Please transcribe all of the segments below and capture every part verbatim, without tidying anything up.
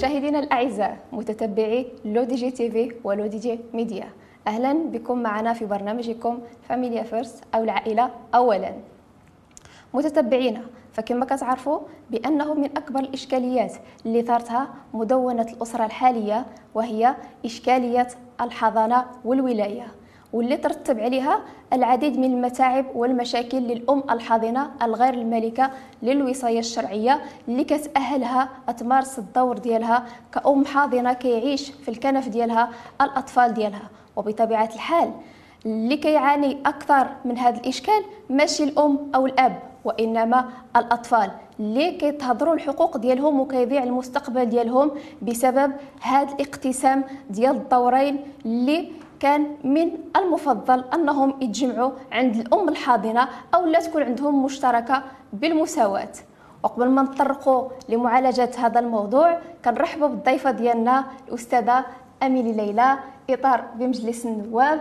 مشاهدينا الأعزاء متتبعي لودي جي تي في ولودي جي ميديا، أهلا بكم معنا في برنامجكم فاميليا فيرست أو العائلة أولا. متتبعينا، فكما كتعرفوا بأنه من أكبر الإشكاليات اللي ثارتها مدونة الأسرة الحالية وهي إشكالية الحضانة والولاية، واللي ترتب عليها العديد من المتاعب والمشاكل للأم الحاضنة الغير المالكة للوصاية الشرعية اللي كتأهلها تمارس الدور ديالها كأم حاضنة كيعيش في الكنف ديالها الأطفال ديالها. وبطبيعة الحال اللي كيعاني أكثر من هذا الإشكال ماشي الأم أو الأب، وإنما الأطفال اللي كيتهضروا الحقوق ديالهم وكيضيع المستقبل ديالهم بسبب هذا الاقتسام ديال الدورين اللي كان من المفضل أنهم يتجمعوا عند الأم الحاضنة أو لا تكون عندهم مشتركة بالمساواة. وقبل ما نطرقوا لمعالجة هذا الموضوع كنرحبوا بالضيفة ديالنا الأستاذة أميلي ليلى، إطار بمجلس النواب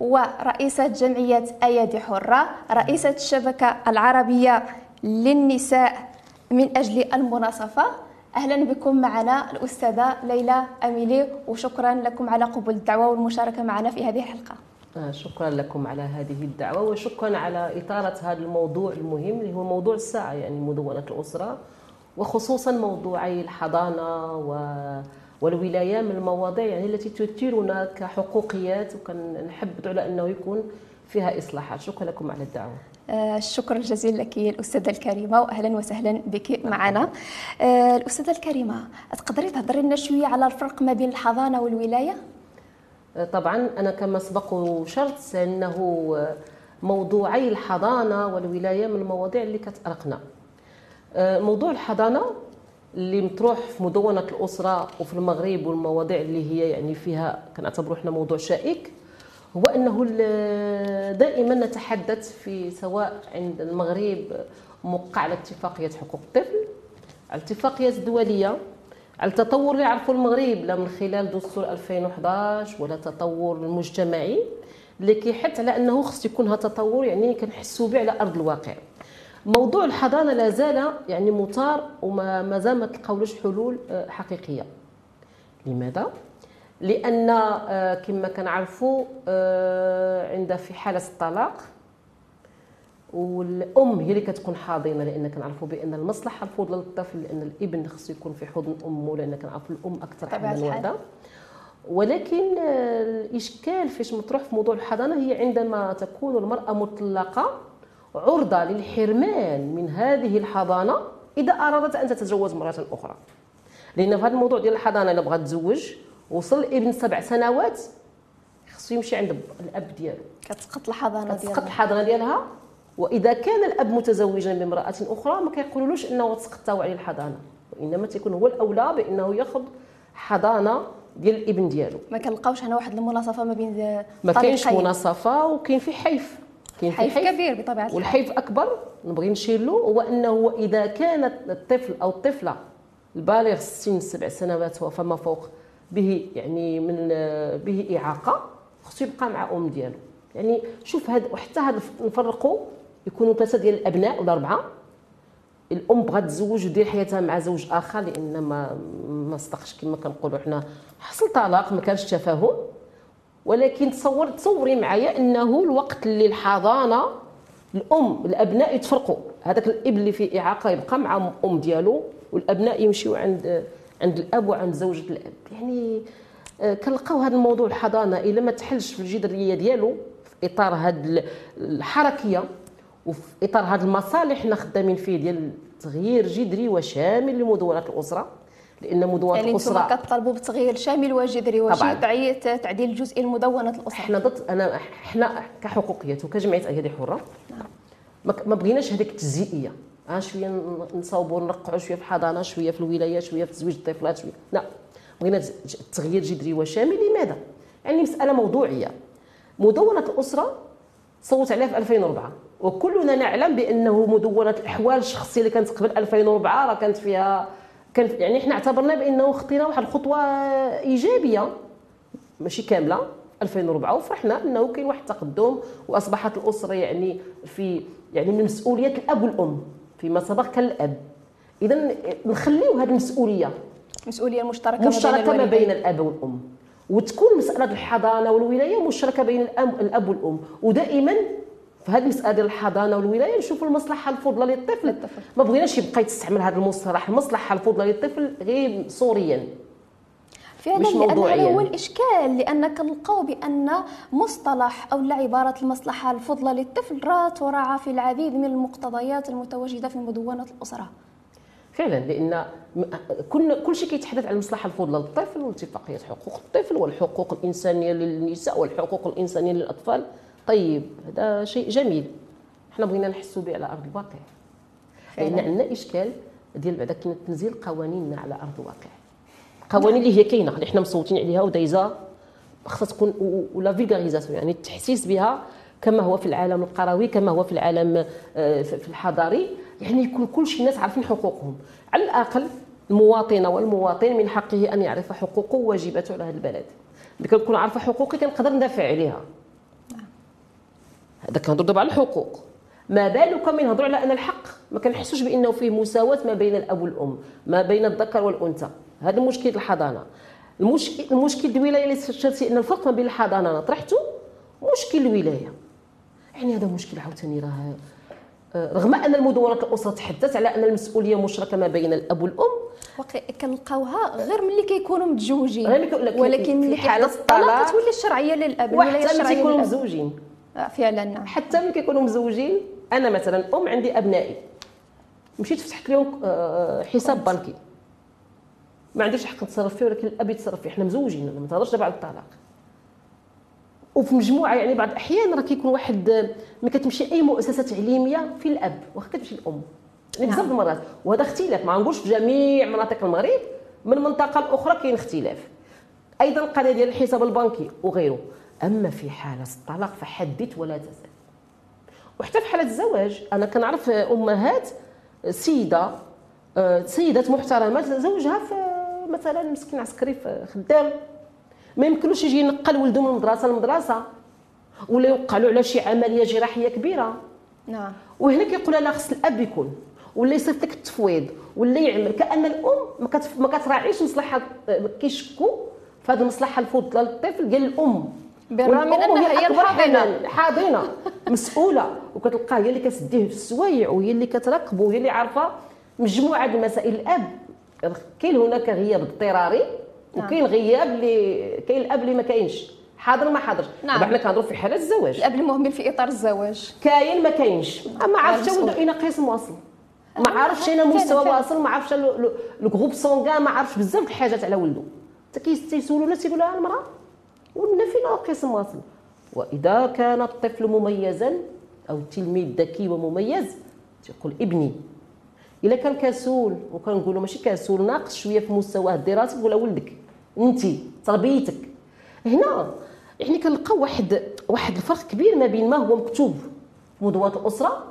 ورئيسة جمعية أيادي حرة، رئيسة الشبكة العربية للنساء من أجل المناصفة. أهلا بكم معنا الأستاذة ليلى أميلي، وشكرا لكم على قبول الدعوة والمشاركة معنا في هذه الحلقة. شكرا لكم على هذه الدعوة وشكرا على إطارة هذا الموضوع المهم اللي هو موضوع الساعة، يعني مدونة الأسرة وخصوصا موضوعي الحضانة والولاية من المواضيع يعني التي تثيرنا كحقوقيات وكنحبذ على أنه يكون فيها إصلاحات. شكرا لكم على الدعوة. الشكر الجزيل لك الأستاذة الكريمة، وأهلا وسهلا بك معنا. الأستاذة الكريمة، تقدري تهضري لنا شوية على الفرق ما بين الحضانة والولاية؟ طبعا أنا كما سبق وشرت أنه موضوعي الحضانة والولاية من المواضيع اللي كتأرقنا. موضوع الحضانة اللي مطروح في مدونة الأسرة وفي المغرب والمواضيع اللي هي يعني فيها كنعتبروا حنا موضوع شائك، هو أنه دائما نتحدث في سواء عند المغرب موقع على اتفاقية حقوق الطفل، على اتفاقيات دولية، على التطور اللي عرفوا المغرب لا من خلال دستور ألفين وأحد عشر ولا تطور المجتمعي اللي كيحث على أنه خص يكون هذا التطور يعني كنحسوا به على أرض الواقع. موضوع الحضانة لا زال يعني مثار وما مازال ما تلقاولوش حلول حقيقية. لماذا؟ لأن كما كنعرفوا عندها في حالة الطلاق والأم هي اللي كتكون حاضنة، لأن كنعرفوا بأن المصلحة الفوضى للطفل لأن الابن خصو يكون في حضن أمه، لأن كنعرفوا الأم أكثر حملا الوحدة. ولكن الإشكال فيش مطروح في موضوع الحضانة هي عندما تكون المرأة مطلقة عرضة للحرمان من هذه الحضانة إذا أرادت أن تتزوج مرة أخرى، لأن في هذا الموضوع ديال الحضانة إلا بغات تزوج وصل ابن سبع سنوات خصو يمشي عند الاب ديالو، كتسقط الحضانه ديالها كتسقط الحضانه ديالها. واذا كان الاب متزوجا بامراه اخرى ما كيقولولوش انه تسقطوا عليه الحضانه، وانما تيكون هو الاولى بانه ياخذ حضانه ديال الابن ديالو. ما كنلقاوش هنا واحد المناصفه ما بين، ما كاينش مناصفه، وكاين في حيف، كاين حيف كبير بطبيعه الحال. والحيف اكبر نبغي نشير له هو انه اذا كانت الطفل او الطفله البالغ سن سبع سنوات وفما فوق به يعني من به اعاقه خصو يبقى مع ام ديالو. يعني شوف هذا، وحتى هذا نفرقوا يكونوا ثلاثه ديال الابناء ولا اربعه، الام بغات تزوج ودير حياتها مع زوج اخر لان ما ما صدقش كما كنقولوا حنا حصل طلاق ما كانش تفاهم. ولكن تصور تصوري معايا انه الوقت اللي الحضانه الام الابناء يتفرقوا، هذاك الاب اللي فيه اعاقه يبقى مع ام ديالو والابناء يمشيوا عند عند الاب وعند زوجة الاب. يعني كنلقاو هذا الموضوع الحضانه الا ما تحلش في الجدريه ديالو في اطار هذه الحركيه وفي اطار هذه المصالح حنا خدامين فيه ديال تغيير جذري وشامل لمدونه الاسره، لان مدونه يعني الاسره يعني انتم كتطالبوا بتغيير شامل وجذري وشيء تعديل جزئي لمدونه الاسره. حنا ضد، انا حنا كحقوقيات وكجمعيه أيادي حره ما بغيناش هذيك التجزئيه، ها شويه نصاوبوا نرقعوا شويه في الحضانه شويه في الولايه شويه في تزويج الطفلات شويه، لا بغينا التغيير جذري وشامل. لماذا؟ يعني مساله موضوعيه. مدونه الاسره صوت عليها في ألفين وأربعة وكلنا نعلم بانه مدونه الاحوال الشخصيه اللي كانت قبل ألفين وأربعة راه كانت فيها كان يعني احنا اعتبرنا بانه خطينا واحد الخطوه ايجابيه ماشي كامله ألفين وأربعة، وفرحنا انه كاين واحد التقدم واصبحت الاسره يعني في يعني من مسؤوليات الاب والام فيما سبق كان الاب. اذا نخليو هذه المسؤوليه مسؤوليه مشتركه, مشتركة ما بين الاب والام, وتكون مساله الحضانه والولايه مشتركه بين الاب والام. ودائما في هذه المساله ديال الحضانه والولايه نشوفوا المصلحه الفضلى للطفل. ما بغيناش يبقى يستعمل هذا المصطلح المصلحه الفضلى للطفل غير صوريا فعلا, لأن هذا هو الإشكال. لأنك كنلقاو بأن مصطلح أو عبارة المصلحة الفضلى للطفل راه تراعى في العديد من المقتضيات المتواجدة في مدونة الأسرة. فعلا, لأن كل كل شيء كيتحدث عن المصلحة الفضلى للطفل واتفاقية حقوق الطفل والحقوق الإنسانية للنساء والحقوق الإنسانية للأطفال. طيب, هذا شيء جميل, حنا بغينا نحسوا به على أرض الواقع, لأن عندنا إشكال ديال بعدا كاين تنزيل قوانيننا على أرض الواقع. قوانين اللي هي كاينه اللي حنا مصوتين عليها ودايزه, خاصها تكون ولا فيغاريزاسيون, يعني التحسيس بها كما هو في العالم القروي كما هو في العالم في الحضاري, يعني يكون كل شيء الناس عارفين حقوقهم. على الاقل المواطنه والمواطن من حقه ان يعرف حقوقه وواجباته على هذا البلد. ملي كنكون عارفه حقوقي كنقدر ندافع عليها. هذا كنهضر دابا على الحقوق, ما بالك من نهضروا على ان الحق ما كنحسوش بانه فيه مساواه ما بين الاب والام, ما بين الذكر والانثى. هذا المشكل الحضانه, المشكل المشكل الولايه اللي استشرتي ان الفرق ما بين الحضانه انا طرحته مشكل الولايه. يعني هذا مشكل عاوتاني, راه رغم ان المدونات الاسره تحدثت على ان المسؤوليه مشتركه ما بين الاب والام, كنلقاوها غير ملي كيكونوا متزوجين, ولكن في حاله الطلاق كتولي الشرعيه للاب والولايه الشرعيه حتى ملي كيكونوا مزوجين. فعلا, حتى ملي كيكونوا مزوجين. انا مثلا ام عندي ابنائي, مشيت فتحت لهم حساب بنكي, ما عنديش حق نتصرف فيه ولكن الاب يتصرف فيه. حنا مزوجين, انا ما نهضرش دابا على الطلاق. وفي مجموعه يعني بعض الاحيان راه كيكون واحد ما كتمشي اي مؤسسه تعليميه في الاب واخا تمشي الام, يعني بزاف المرات. وهذا اختلاف, ما نقولش في جميع مناطق المغرب, من منطقه لاخرى كاين اختلاف. ايضا القضيه ديال الحساب البنكي وغيره. اما في حاله الطلاق فحدث ولا تزال. وحتى في حاله الزواج انا كنعرف امهات سيده سيدات محترمات زوجها في مثلا مسكين عسكري خدام, ما يمكنوش يجي ينقل ولده من مدرسه لمدرسه ولا يوقع له على شي عمليه جراحيه كبيره. نعم. وهنا كيقول انا خص الاب يكون ولا يصيفط لك التفويض ولا يعمل. كان الام ما كتراعيش مصلحه, كيشكو في هذه المصلحه الفضلى للطفل ديال الام, بالرغم من انها هي الحاضنه حاضنه مسؤوله, وكتلقاها هي اللي كتسديه في السوايع وهي اللي كتراقبه وهي اللي عارفه مجموعه د المسائل. الاب كاين هناك غياب اضطراري وكاين غياب اللي كاين الاب اللي ما كاينش حاضر ما حاضرش. دابا حنا كنهضروا في حاله الزواج, الاب المهمل في اطار الزواج كاين ما كاينش, ما عرفش ولده اين قيس واصل, ما عرفش اين مستوى واصل, ما عرفش لو غروب سونغان, ما عرفش بزاف د الحاجات على ولده. حتى كيسولوا الناس يقولوا لها المراه ولنا فين قيس واصل. واذا كان الطفل مميزا او التلميذ ذكي ومميز تيقول ابني. إلا كان كسول وكنقولوا ماشي كسول, ناقص شويه في مستواه الدراسي, نقول ولدك انت تربيتك. هنا يعني كنلقاو واحد واحد الفرق كبير ما بين ما هو مكتوب في مدونات الاسره,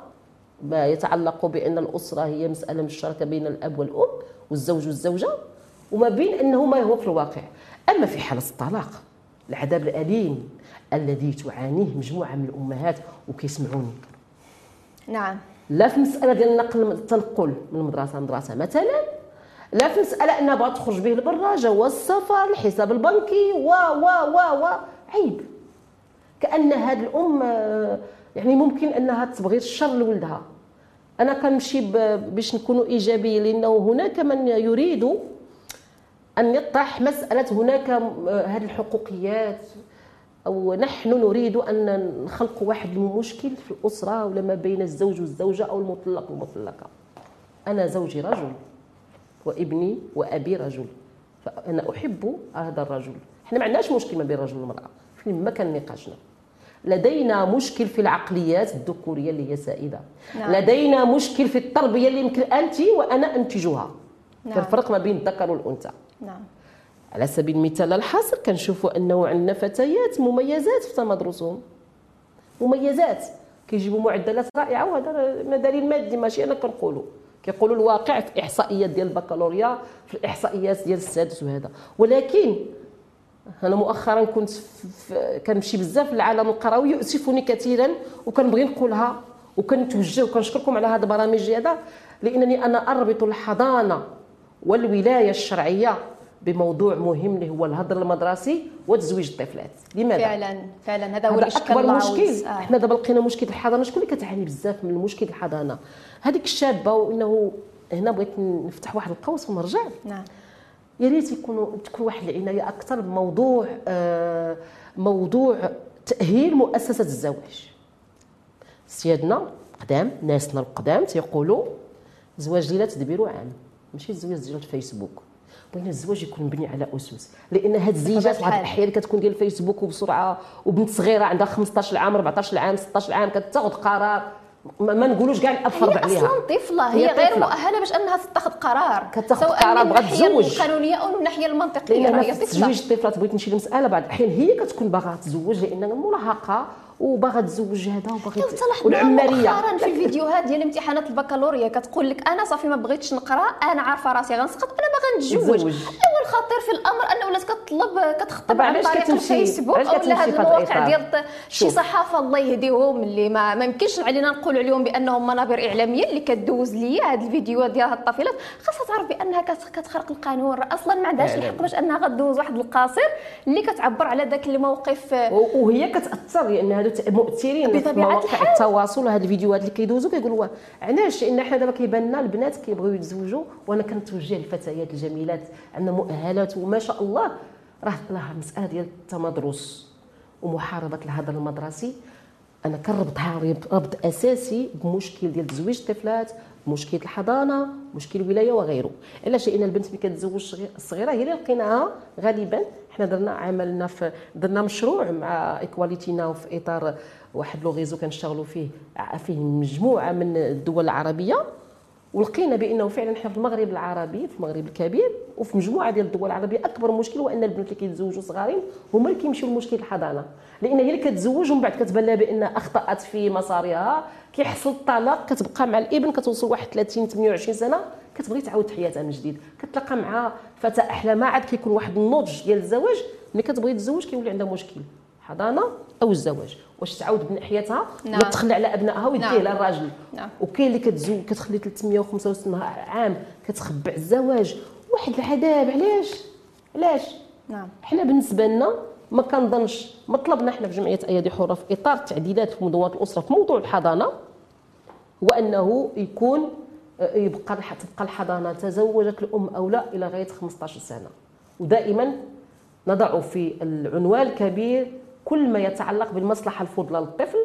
ما يتعلق بان الاسره هي مساله مشتركه بين الاب والام والزوج والزوجه, وما بين انه ما هو في الواقع. اما في حاله الطلاق العذاب الاليم الذي تعانيه مجموعه من الامهات وكيسمعوني. نعم. لا في مسألة ديال النقل التنقل من مدرسة لمدرسة مثلا, لا في مسألة أنها بغات تخرج به لبرا, جواز السفر, الحساب البنكي و و و و عيب. كأن هاد الأم يعني ممكن أنها تبغي الشر لولدها. أنا كنمشي باش نكونوا إيجابيين, لأنه هناك من يريد أن يطرح مسألة هناك هاد الحقوقيات, أو نحن نريد أن نخلق واحد المشكل في الأسرة ولا ما بين الزوج والزوجة أو المطلق والمطلقة. أنا زوجي رجل وابني وأبي رجل, فأنا أحب هذا الرجل. إحنا ما عندناش مشكل ما بين الرجل والمرأة, ما كان نقاشنا. لدينا مشكل في العقليات الذكورية اللي هي سائدة. نعم. لدينا مشكل في التربية اللي يمكن أنت وأنا أنتجها. نعم. كالفرق ما بين الذكر والأنثى. نعم. على سبيل المثال الحاصل كنشوفوا انه عندنا فتيات مميزات في تمدرسهم, مميزات كيجيبوا معدلات رائعه, وهذا ما دليل مادي ماشي انا كنقولوا, كيقولوا الواقع في الاحصائيات ديال البكالوريا, في الاحصائيات ديال السادس وهذا. ولكن انا مؤخرا كنت كنمشي بزاف في العالم القروي, يؤسفني كثيرا وكنبغي نقولها وكنتوجه وكنشكركم على هذا البرامج هذا, لانني انا اربط الحضانه والولاية الشرعية بموضوع مهم اللي هو الهدر المدرسي وتزويج الطفلات. لماذا؟ فعلا فعلا هذا هو الاشكال العويص. آه. حنا دابا لقينا مشكل الحضانه، شكون اللي كتعاني بزاف من المشكل الحضانه؟ هذيك الشابه، وانه هنا بغيت نفتح واحد القوس ونرجع. نعم. يا ريت يكونوا تكون واحد العنايه اكثر بموضوع آه موضوع تاهيل مؤسسه الزواج. سيادنا قدام ناسنا القدام تيقولوا زواج ليله تدبيرو عام، ماشي زواج ديال الفيسبوك. بغينا الزواج يكون مبني على اسس، لان هاد الزيجات بعض الاحيان كتكون ديال الفيسبوك وبسرعه، وبنت صغيره عندها خمسطاش عام أربعطاش عام ستطاش عام كتاخذ قرار ما نقولوش كاع الاب فرض عليها. هي اصلا طفله، هي, هي غير مؤهله باش انها تاخذ قرار، كتاخذ قرار بغات تزوج سواء من الناحيه القانونيه او من الناحيه المنطقيه. هي طفله، تزويج الطفله بغيت نمشي للمساله بعض الاحيان هي كتكون باغا تزوج لانها مراهقه وباغا تزوج هذا وباغي والعمريه. مؤخرا في الفيديوهات ديال امتحانات البكالوريا كتقول لك انا صافي ما بغيتش نقرا، انا عارفه راسي غنسقط، انا باغا نتزوج. الاول خطير في الامر انه ولات كتطلب كتخطب عن طريق الفيسبوك او هاد المواقع ديال شي صحافه الله يهديهم اللي ما يمكنش علينا نقولوا عليهم بانهم منابر اعلاميه اللي كدوز لي هاد الفيديوهات ديال هاد الطفلات. خاصها تعرف بانها كتخرق القانون، اصلا ما عندهاش الحق باش انها غدوز واحد القاصر اللي كتعبر على ذاك الموقف، وهي كتاثر يعني مؤثرين في مواقع التواصل. هاد الفيديوهات اللي كيدوزوا كيقولوا علاش ان حنا دابا كيبان لنا البنات كيبغيو يتزوجوا، وانا كنتوجه للفتيات الجميلات عندنا مؤهلات وما شاء الله. راه راه المساله ديال التمدرس ومحاربه الهدر المدرسي انا كنربطها ربط اساسي بمشكل ديال تزويج الطفلات، مشكل الحضانه، مشكل الولايه وغيره. علاش؟ لان البنت اللي كتزوج الصغيره هي اللي لقيناها غالبا. حنا درنا عملنا في درنا مشروع مع ايكواليتينا وفي اطار واحد لو ريزو كنشتغلوا فيه فيه مجموعه من الدول العربيه، ولقينا بانه فعلا حنا في المغرب العربي في المغرب الكبير وفي مجموعه ديال الدول العربيه اكبر مشكل هو ان البنات اللي كيتزوجوا صغارين هما اللي كيمشيو لمشكل الحضانه، لان هي اللي كتزوج ومن بعد كتبان لها بان اخطات في مسارها، كيحصل الطلاق، كتبقى مع الابن كتوصل واحد ثلاثين ثمانية وعشرين سنه كتبغي تعاود حياتها من جديد. كتلقى مع فتاه احلامها، عاد كيكون واحد النضج ديال الزواج، ملي كتبغي تزوج كيولي عندها مشكل حضانه او الزواج، واش تعاود بني حياتها ولا نعم. تخلى على ابنائها ويديه للراجل. نعم. وكاين اللي كتزوج كتخلي ثلاثمية وخمسة وستين عام كتخبع الزواج، واحد العذاب. علاش علاش نعم. حنا بالنسبه لنا ما كنظنش ما طلبنا حنا في جمعيه ايادي حره في اطار التعديلات في مدونات الاسره في موضوع الحضانه هو انه يكون يبقى تبقى الحضانه تزوجت الام او لا الى غايه خمسطاش سنه، ودائما نضع في العنوان الكبير كل ما يتعلق بالمصلحه الفضلى للطفل،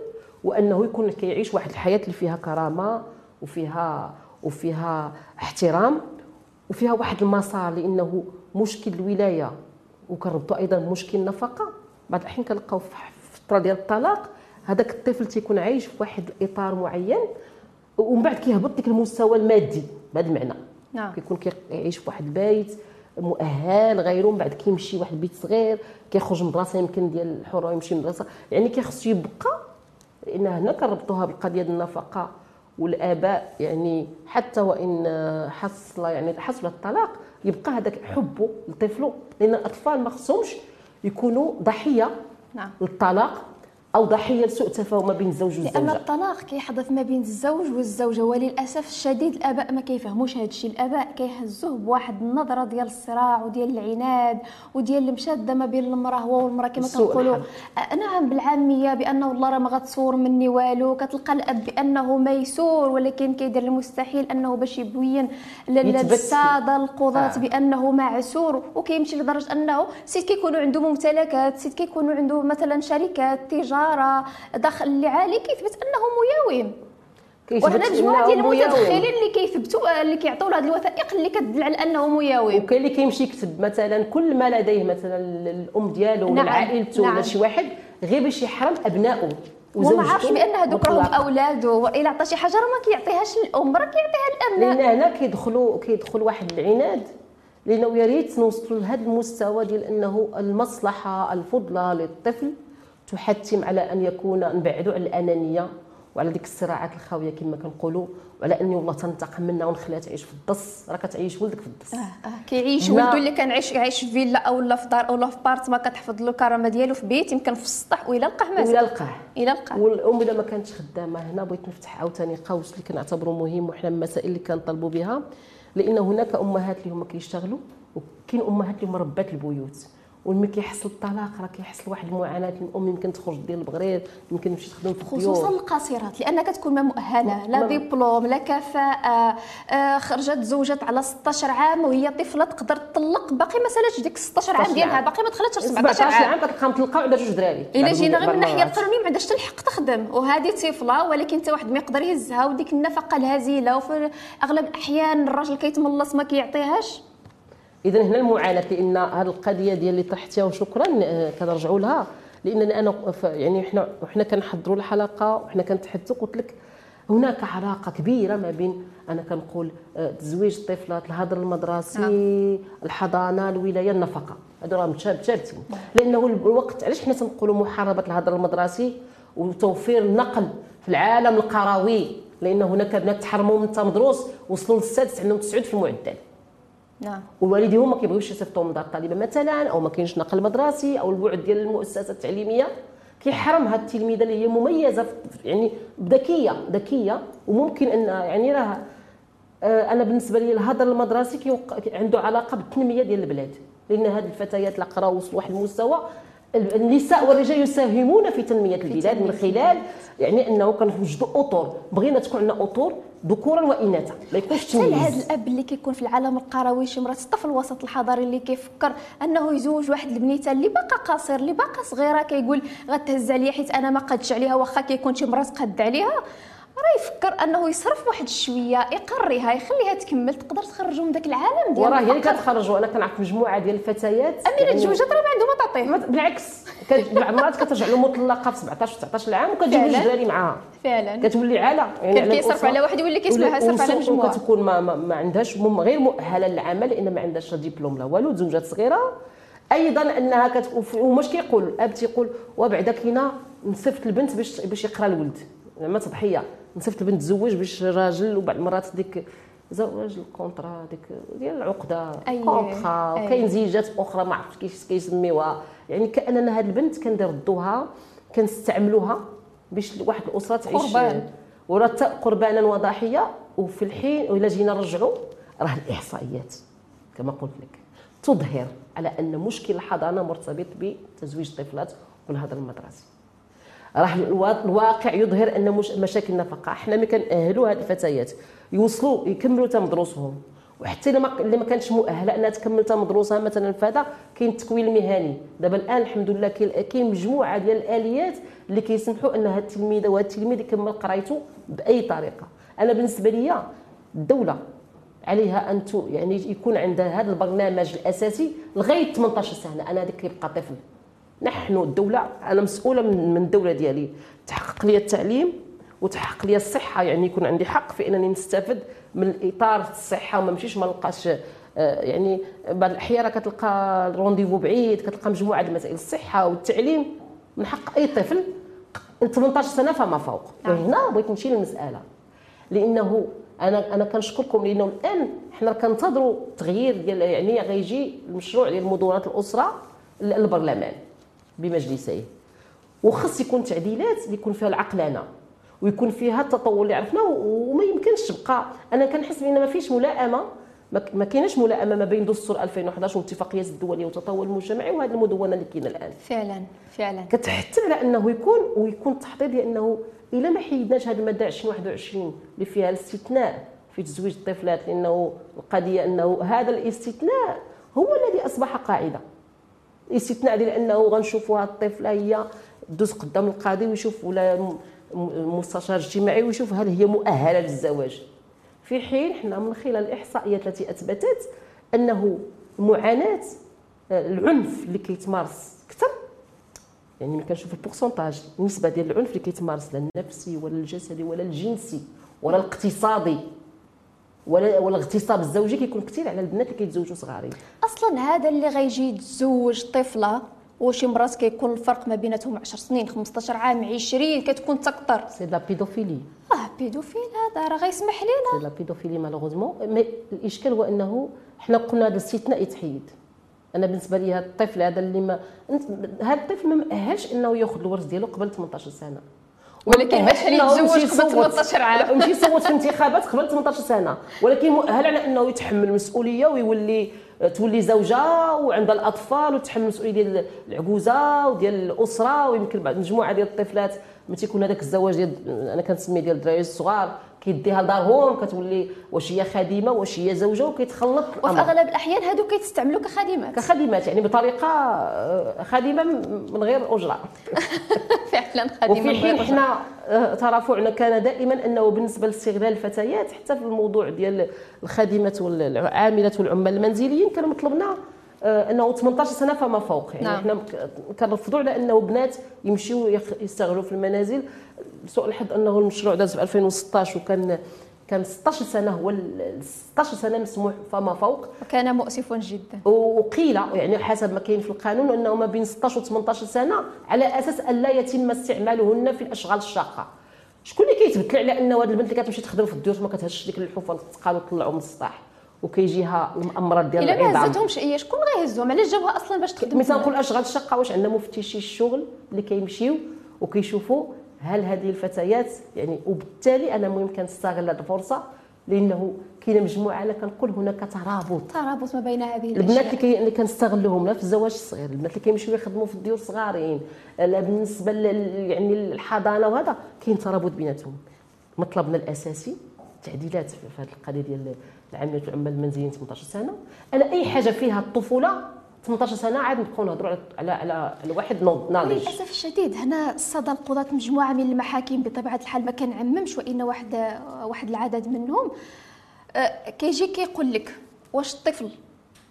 وانه يكون كيعيش واحد الحياه اللي فيها كرامه وفيها وفيها احترام وفيها واحد المسار. لانه مشكل الولايه وكنربطوا ايضا مشكل النفقه، بعض الاحيان كنلقاو في فتره ديال الطلاق هذاك الطفل تيكون عايش في واحد الاطار معين ومن بعد كيهبط ديك المستوى المادي بهذا المعنى. نعم. كيكون كيعيش في واحد البيت مؤهل غيره، من بعد كيمشي واحد البيت صغير كيخرج مدرسه يمكن ديال الحره يمشي مدرسه، يعني كيخصو يبقى. لان هنا كنربطوها بالقضيه ديال النفقه والاباء، يعني حتى وان حصل يعني حصل الطلاق يبقى هذاك حبه لطفله، لان الاطفال ما خصهمش يكونوا ضحيه نعم للطلاق او ضحيه لسوء تفاهم ما بين الزوج والزوجه، لان الطلاق كيحدث ما بين الزوج والزوجه. وللاسف الشديد الاباء ما كيفهموش هذا الشيء، الاباء كيهزوه بواحد النظره ديال الصراع وديال العناد وديال المشاده ما بين المراه هو والمراه كما كنقولوا نعم بالعاميه، بانه والله راه ما غتصور مني والو. كتلقى الاب بانه ميسور ولكن كيدير المستحيل انه باش يبين للساده القضاه آه. بانه معسور، وكيمشي لدرجه انه سيت كيكونوا عنده ممتلكات، سيت كيكونوا عنده مثلا شركات تجاره دخل اللي عالي، كيثبت انه مياوم. وهنا مجموعه ديال المتدخلين اللي كيثبتوا اللي كيعطيو له هذه الوثائق اللي كتدل على انه مياوم. وكاين اللي كيمشي يكتب مثلا كل ما لديه مثلا الام ديالو ولا نعم. عائلته ولا نعم. شي واحد غير باش يحرم ابنائه وما عرفش بان هذوك راهم اولاده، والا عطى شي حاجه راه ما كيعطيهاش للام راه كيعطيها للابناء. لان هنا كيدخلوا كيدخل واحد العناد، لانه يا ريت نوصلوا لهذا المستوى ديال انه المصلحه الفضلى للطفل تحتم على ان يكون نبعدوا على الانانيه وعلى ديك الصراعات الخاويه كما كنقولوا، وعلى اني والله تنتقم منها ونخليها تعيش في الدص. راه كتعيش ولدك في الدص. اه اه كيعيش ولدو اللي كان عايش عايش في فيلا او لا في دار او لا في بارت، ما كتحفظ له الكرامه ديالو في بيت يمكن في السطح وإلى لقاه مات وإلى لقاه إلى لقاه. والام اذا ما كانتش خدامه. هنا بغيت نفتح عاوتاني قوس اللي كنعتبره مهم وحنا المسائل اللي كنطالبوا بها لان هناك امهات اللي هما كيشتغلوا وكاين امهات اللي مربات البيوت، والملي كيحصل الطلاق راه كيحصل واحد المعاناه. الام يمكن تخرج ديال المغرب، يمكن تمشي تخدم في الديور، خصوصا القاصرات لانها كتكون ما مؤهله، لا دبلوم لا كفاءه. آه خرجت زوجات على ستة عشر عام وهي طفله، تقدر تطلق، باقي ما سالاتش ديك ستة عشر عام ديالها، باقي ما دخلتش سبعة عشر عام كتلقى مطلقه وعندها جوج دراري. الا جينا غير من الناحيه القانونيه ما عندهاش الحق تخدم، وهذه طفله، ولكن حتى واحد ما يقدر يهزها، وديك النفقه الهزيله وفي اغلب الاحيان الراجل كيتملص ما كيعطيهاش. إذا هنا المعاناة، لأن هذه القضية ديال اللي طرحتيها وشكرا كنرجعوا لها، لأن أنا يعني حنا وحنا كنحضروا الحلقة وحنا كنتحدثوا قلت لك هناك علاقة كبيرة ما بين أنا كنقول تزويج الطفلات، الهدر المدرسي، الحضانة، الولاية، النفقة، هذو راهم متشابتين. لأنه الوقت علاش حنا تنقولوا محاربة الهدر المدرسي وتوفير النقل في العالم القروي، لأن هناك بنات تحرموا من التمدرس وصلوا للسادس عندهم تسعود في المعدل. نعم. والوالدين ما كيبغيوش يصيفطوهم لدار الطالبه مثلا، او ما كاينش نقل مدرسي، او البعد ديال المؤسسه التعليميه كيحرم هاد التلميذه اللي هي مميزه يعني ذكيه ذكيه وممكن ان يعني راه انا بالنسبه لي الهدر المدرسي كيوق... عنده علاقه بالتنميه ديال البلاد، لان هاد الفتيات اللي قراو وصلوا واحد المستوى، النساء والرجال يساهمون في تنميه البلاد من خلال يعني انه كنوجدوا اطر، بغينا تكون عندنا اطر ذكورا واناثا، ما يكونش تمييز. حتى هذا الاب اللي كيكون في العالم القروي، شي مرات الطفل الوسط الحضاري اللي كيفكر انه يزوج واحد البنيته اللي باقا قاصر اللي باقا صغيره، كيقول غتهز عليا حيت انا ما قادش عليها، واخا كيكون شي مرات قاد عليها، راه يفكر انه يصرف واحد شويه يقريها يخليها تكمل، تقدر تخرجهم من ذاك العالم ديال وراه هي اللي كتخرجوا. انا كنعرف مجموعه ديال الفتيات اميره تزوجات راه ما عندهم ما تعطيه، بالعكس بعض المرات كترجع له مطلقه في سبعطاش تسعطاش عام وكتجيب جوج دراري معاها، فعلا كتولي عاله يعني كان كيصرف على واحد يولي كيسمعها صرف على مجموعه، وكتكون ما, ما, ما عندهاش غير مؤهله للعمل لان ما عندهاش دبلوم لا والو، زوجات صغيره ايضا انها كتكون. واش كيقول الاب؟ تيقول وبعدا كاينه نصيفط البنت باش باش يقرا الولد، زعما تضحيه، نصيفط البنت تزوج باش الراجل، وبعض المرات ديك زواج الكونطرا ديك ديال العقده كونطرا، وكاين زيجات اخرى ما عرفتش كيفاش كيسميوها، يعني كاننا هاد البنت كندردوها كنستعملوها باش واحد الاسره تعيش قربان وراه قربانا وضحيه. وفي الحين ولا جينا نرجعوا راه الاحصائيات كما قلت لك تظهر على ان مشكل الحضانه مرتبط بتزويج الطفلات والهدر المدرسي، راح الواقع يظهر ان مش مشاكل النفقه. احنا ملي كنأهلوا هاد الفتيات يوصلوا يكملوا تم دروسهم، وحتى اللي ما كانتش مؤهله انها تكمل تم دروسها مثلا فهذا كاين التكوين المهني. دابا الان الحمد لله كاين مجموعه ديال الاليات اللي كيسمحوا ان هاد التلميذه وهاد التلميذ يكمل قرايته باي طريقه. انا بالنسبه لي الدوله عليها ان يعني يكون عندها هذا البرنامج الاساسي لغايه ثمنطاش سنه، انا هذيك كيبقى طفل. نحن الدولة، أنا مسؤولة من الدولة ديالي، تحقق لي التعليم وتحقق لي الصحة، يعني يكون عندي حق في أنني نستفد من إطار الصحة وما نمشيش ما نلقاش يعني بعض الأحيان كتلقى الرونديفو بعيد، كتلقى مجموعة د مسائل الصحة والتعليم. من حق أي طفل من ثمنطاش سنة فما فوق. وهنا بغيت نمشي للمسألة، لأنه أنا أنا كنشكركم، لأنه الآن حنا كنتظروا تغيير ديال يعني غيجي المشروع ديال مدورات الأسرة للبرلمان بمجلسيه، وخص يكون تعديلات اللي يكون فيها العقلانه ويكون فيها التطور اللي عرفناه، وما يمكنش تبقى. انا كنحس بان ما فيش ملائمه، ما كايناش ملائمه ما بين دستور ألفين وحداش والاتفاقيات الدوليه والتطور المجتمعي وهذه المدونه اللي كاينه الان. فعلا فعلا كتحتم على انه يكون ويكون التحضير لانه الا ما حيدناش هذه الماده ألفين وواحد وعشرين اللي فيها الاستثناء في تزويج الطفلات، لانه القضيه انه هذا الاستثناء هو الذي اصبح قاعده. الاستثناء ديال انه غنشوفوا هاد الطفله هي دوز قدام القاضي ويشوف ولا مستشار اجتماعي ويشوف هل هي مؤهله للزواج، في حين حنا من خلال الاحصائيات التي اثبتت انه معاناه العنف اللي كيتمارس اكثر، يعني ملي كنشوف البورسنتاج النسبه ديال العنف اللي كيتمارس لا النفسي ولا الجسدي ولا الجنسي ولا الاقتصادي ولا ولا الاغتصاب الزوجي كيكون كثير على البنات اللي كيتزوجوا صغارين. اصلا هذا اللي غيجي يتزوج طفله وشي مرات كيكون الفرق ما بيناتهم عشر سنين، خمسطاش عام، عشرين، كتكون تكثر. سي لا بيدوفيلي. اه بيدوفيل هذا راه غيسمح لينا. سي لا بيدوفيلي مالوغوزمون، مي الاشكال هو انه حنا قلنا هذا الاستثناء يتحيد. انا بالنسبه لي هذا الطفل هذا اللي ما هذا الطفل ما مأهلش انه ياخذ الورث ديالو قبل ثمنطاش سنه، ولكن ماشي اللي تزوج قبل ثمنطاش عام ويمشي يصوت في انتخابات قبل ثمنطاش سنه. ولكن هل على انه يتحمل مسؤوليه ويولي تولي زوجه وعندها الاطفال وتحمل مسؤوليه ديال العجوزه وديال الاسره ويمكن بعض مجموعه ديال الطفلات ملي تيكون هذاك الزواج ديال انا كنسميه ديال الدراري الصغار كيديها لدارهم كتولي واش هي خادمه واش هي زوجه وكيتخلط الامر. وفي اغلب الاحيان هادو كيتستعملوا كخادمات كخادمات يعني بطريقه خادمه من غير اجره. فعلا خادمه. وفي حين حنا ترافعنا كان دائما انه بالنسبه لاستغلال الفتيات حتى في الموضوع ديال الخادمات والعاملات والعمال المنزليين كان مطلبنا انه ثمنطاش سنه فما فوق يعني. نعم. حنا كنرفضوا على انه بنات يمشيو يستغلوا في المنازل. سوء الحظ انه المشروع داز في ألفين وستطاش وكان كان ستطاش سنه هو ستطاش سنه مسموح فما فوق وكان مؤسف جدا. وقيل يعني حسب ما كاين في القانون انه ما بين ستطاش و ثمنطاش سنه على اساس الا يتم استعمالهن في الاشغال الشاقه. شكون اللي كيتبكى على انه هذه البنت اللي كتمشي تخدم في الديوت ما كتهزش ديك الحفره تقالوا طلعوا من السطح وكيجيها المؤامرات ديال العظام. الا ما هزتهمش هي شكون غيهزهم؟ علاش جابوها اصلا باش تخدم؟ مثلا نقول اشغال الشاقه واش عندنا مفتشي الشغل اللي كيمشيو وكيشوفوا هل هذه الفتيات يعني. وبالتالي انا مهم كنستغل هذه الفرصه لانه كاينه مجموعه انا كنقول هناك ترابط ترابط ما بين هذه البنات اللي, اللي كنستغلوهم لا في الزواج الصغير، البنات اللي كيمشيو يخدموا في الديور صغارين بالنسبه يعني الحضانه وهذا كاين ترابط بيناتهم. مطلبنا الاساسي تعديلات في هذه القضيه ديال العاملات والعمال المنزليين ثمنطاش سنه. انا اي حاجه فيها الطفوله ثمنطاش سنه عاد نبقاو نهضروا على على الواحد ناضج. للاسف الشديد هنا صدم قضاة مجموعه من المحاكم بطبيعه الحال ما كنعممش وان واحد واحد العدد منهم كيجي كيقول لك واش الطفل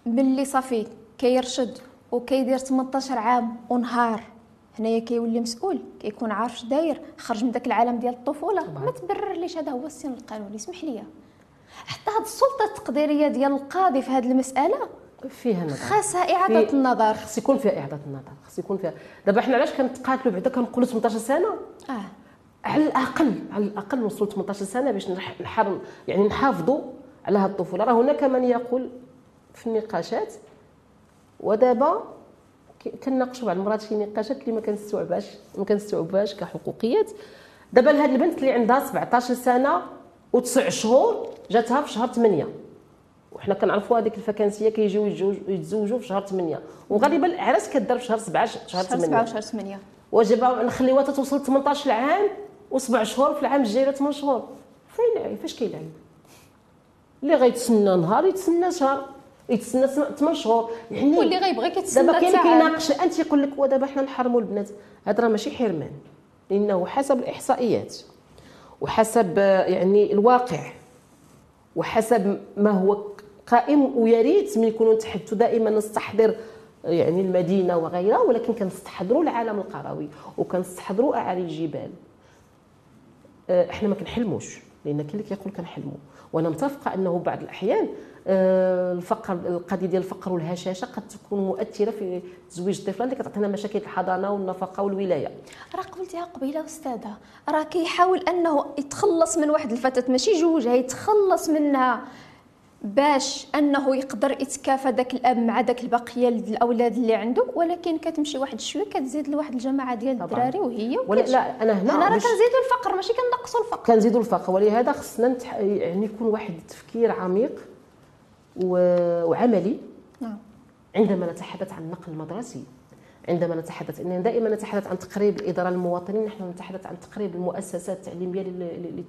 ملي صافي كيرشد وكيدير ثمنطاش عام ونهار هنايا كيولي مسؤول كيكون عارف اش داير خرج من داك العالم ديال الطفوله. ما تبررليش هذا هو السن القانوني. اسمح لي حتى هاد السلطه التقديريه ديال القاضي في هاد المساله فيها نظر خاصها اعاده النظر. خص يكون فيها اعاده النظر خص يكون فيها. دابا حنا علاش كنتقاتلوا بعدا كنقولوا ثمنطاش سنه؟ اه على الاقل على الاقل نوصلوا ثمنطاش سنه باش نحرم يعني نحافظوا على هاد الطفوله. راه هناك من يقول في النقاشات ودابا كنناقشوا مع المرات شي نقاشات اللي ما كنستوعبهاش ما كنستوعبهاش كحقوقيات. دابا لهاد البنت اللي عندها سبعطاش سنه وتسع شهور جاتها في شهر ثمانية وحنا كنعرفوا هذيك الفكانسيه كيجيو يتزوجوا في شهر ثمانية وغالبا علاش كدار في شهر سبعة شهر ثمانية شهر ثمانية واجب نخليوها توصل ثمنطاش عام وسبع شهور في العام الجاي ولا ثمان شهور. فين العيب؟ فاش كاين العيب؟ اللي غيتسنى نهار يتسنى شهر يتسنى ثمان شهور يعني. واللي غيبغي كيتسنى دابا كاين كيناقش انت يقول لك ودابا حنا نحرموا البنات. هذا راه ماشي حرمان لانه حسب الاحصائيات وحسب يعني الواقع وحسب ما هو قائم. ويا ريت من يكونوا نتحدثوا دائما نستحضر يعني المدينه وغيرها ولكن كنستحضروا العالم القروي وكنستحضروا اعالي الجبال. احنا ما كنحلموش لان كاين اللي كيقول كنحلموا وانا متفقه انه بعض الاحيان الفقر القضيه ديال الفقر والهشاشه قد تكون مؤثره في تزويج الطفله اللي كتعطينا مشاكل الحضانه والنفقه والولايه. راه قلتيها قبيله استاذه راه كيحاول انه يتخلص من واحد الفتاه ماشي يجوزها يتخلص منها باش انه يقدر يتكافى داك الاب مع داك البقيه الاولاد اللي عنده. ولكن كتمشي واحد شويه كتزيد لواحد الجماعه ديال الدراري وهي ولا لا انا هنا انا راه كنزيدوا الفقر ماشي كنقصوا الفقر كنزيدوا الفقر. ولهذا خصنا نتح... يعني يكون واحد التفكير عميق وعملي. نعم. عندما نتحدث عن النقل المدرسي عندما نتحدث إننا دائما نتحدث عن تقريب الإدارة للمواطنين نحن نتحدث عن تقريب المؤسسات التعليمية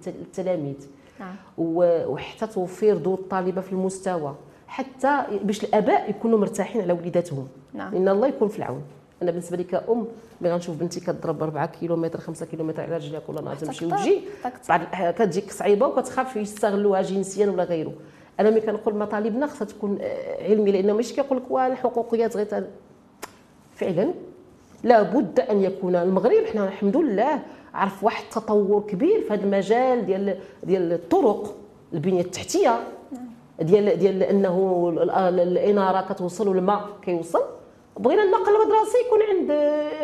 للتلاميذ. نعم. وحتى توفير دور الطالبة في المستوى حتى باش الآباء يكونوا مرتاحين على وليداتهم. نعم. إن الله يكون في العون. أنا بالنسبة لي كأم ملي غنشوف بنتي كتضرب أربعة كيلومتر خمسة كيلومتر على رجلها كل نهار تمشي وتجي كتجيك صعيبة وكتخاف يستغلوها جنسيا ولا غيره. أنا ملي كنقول مطالبنا خصها تكون علمية لأنه ماشي كيقول لك واه الحقوقيات غير فعلا لابد ان يكون. المغرب حنا الحمد لله عرف واحد التطور كبير في هذا المجال ديال ديال الطرق البنيه التحتيه ديال ديال انه الاناره كتوصل والماء كيوصل بغينا نقلب دراسي يكون عند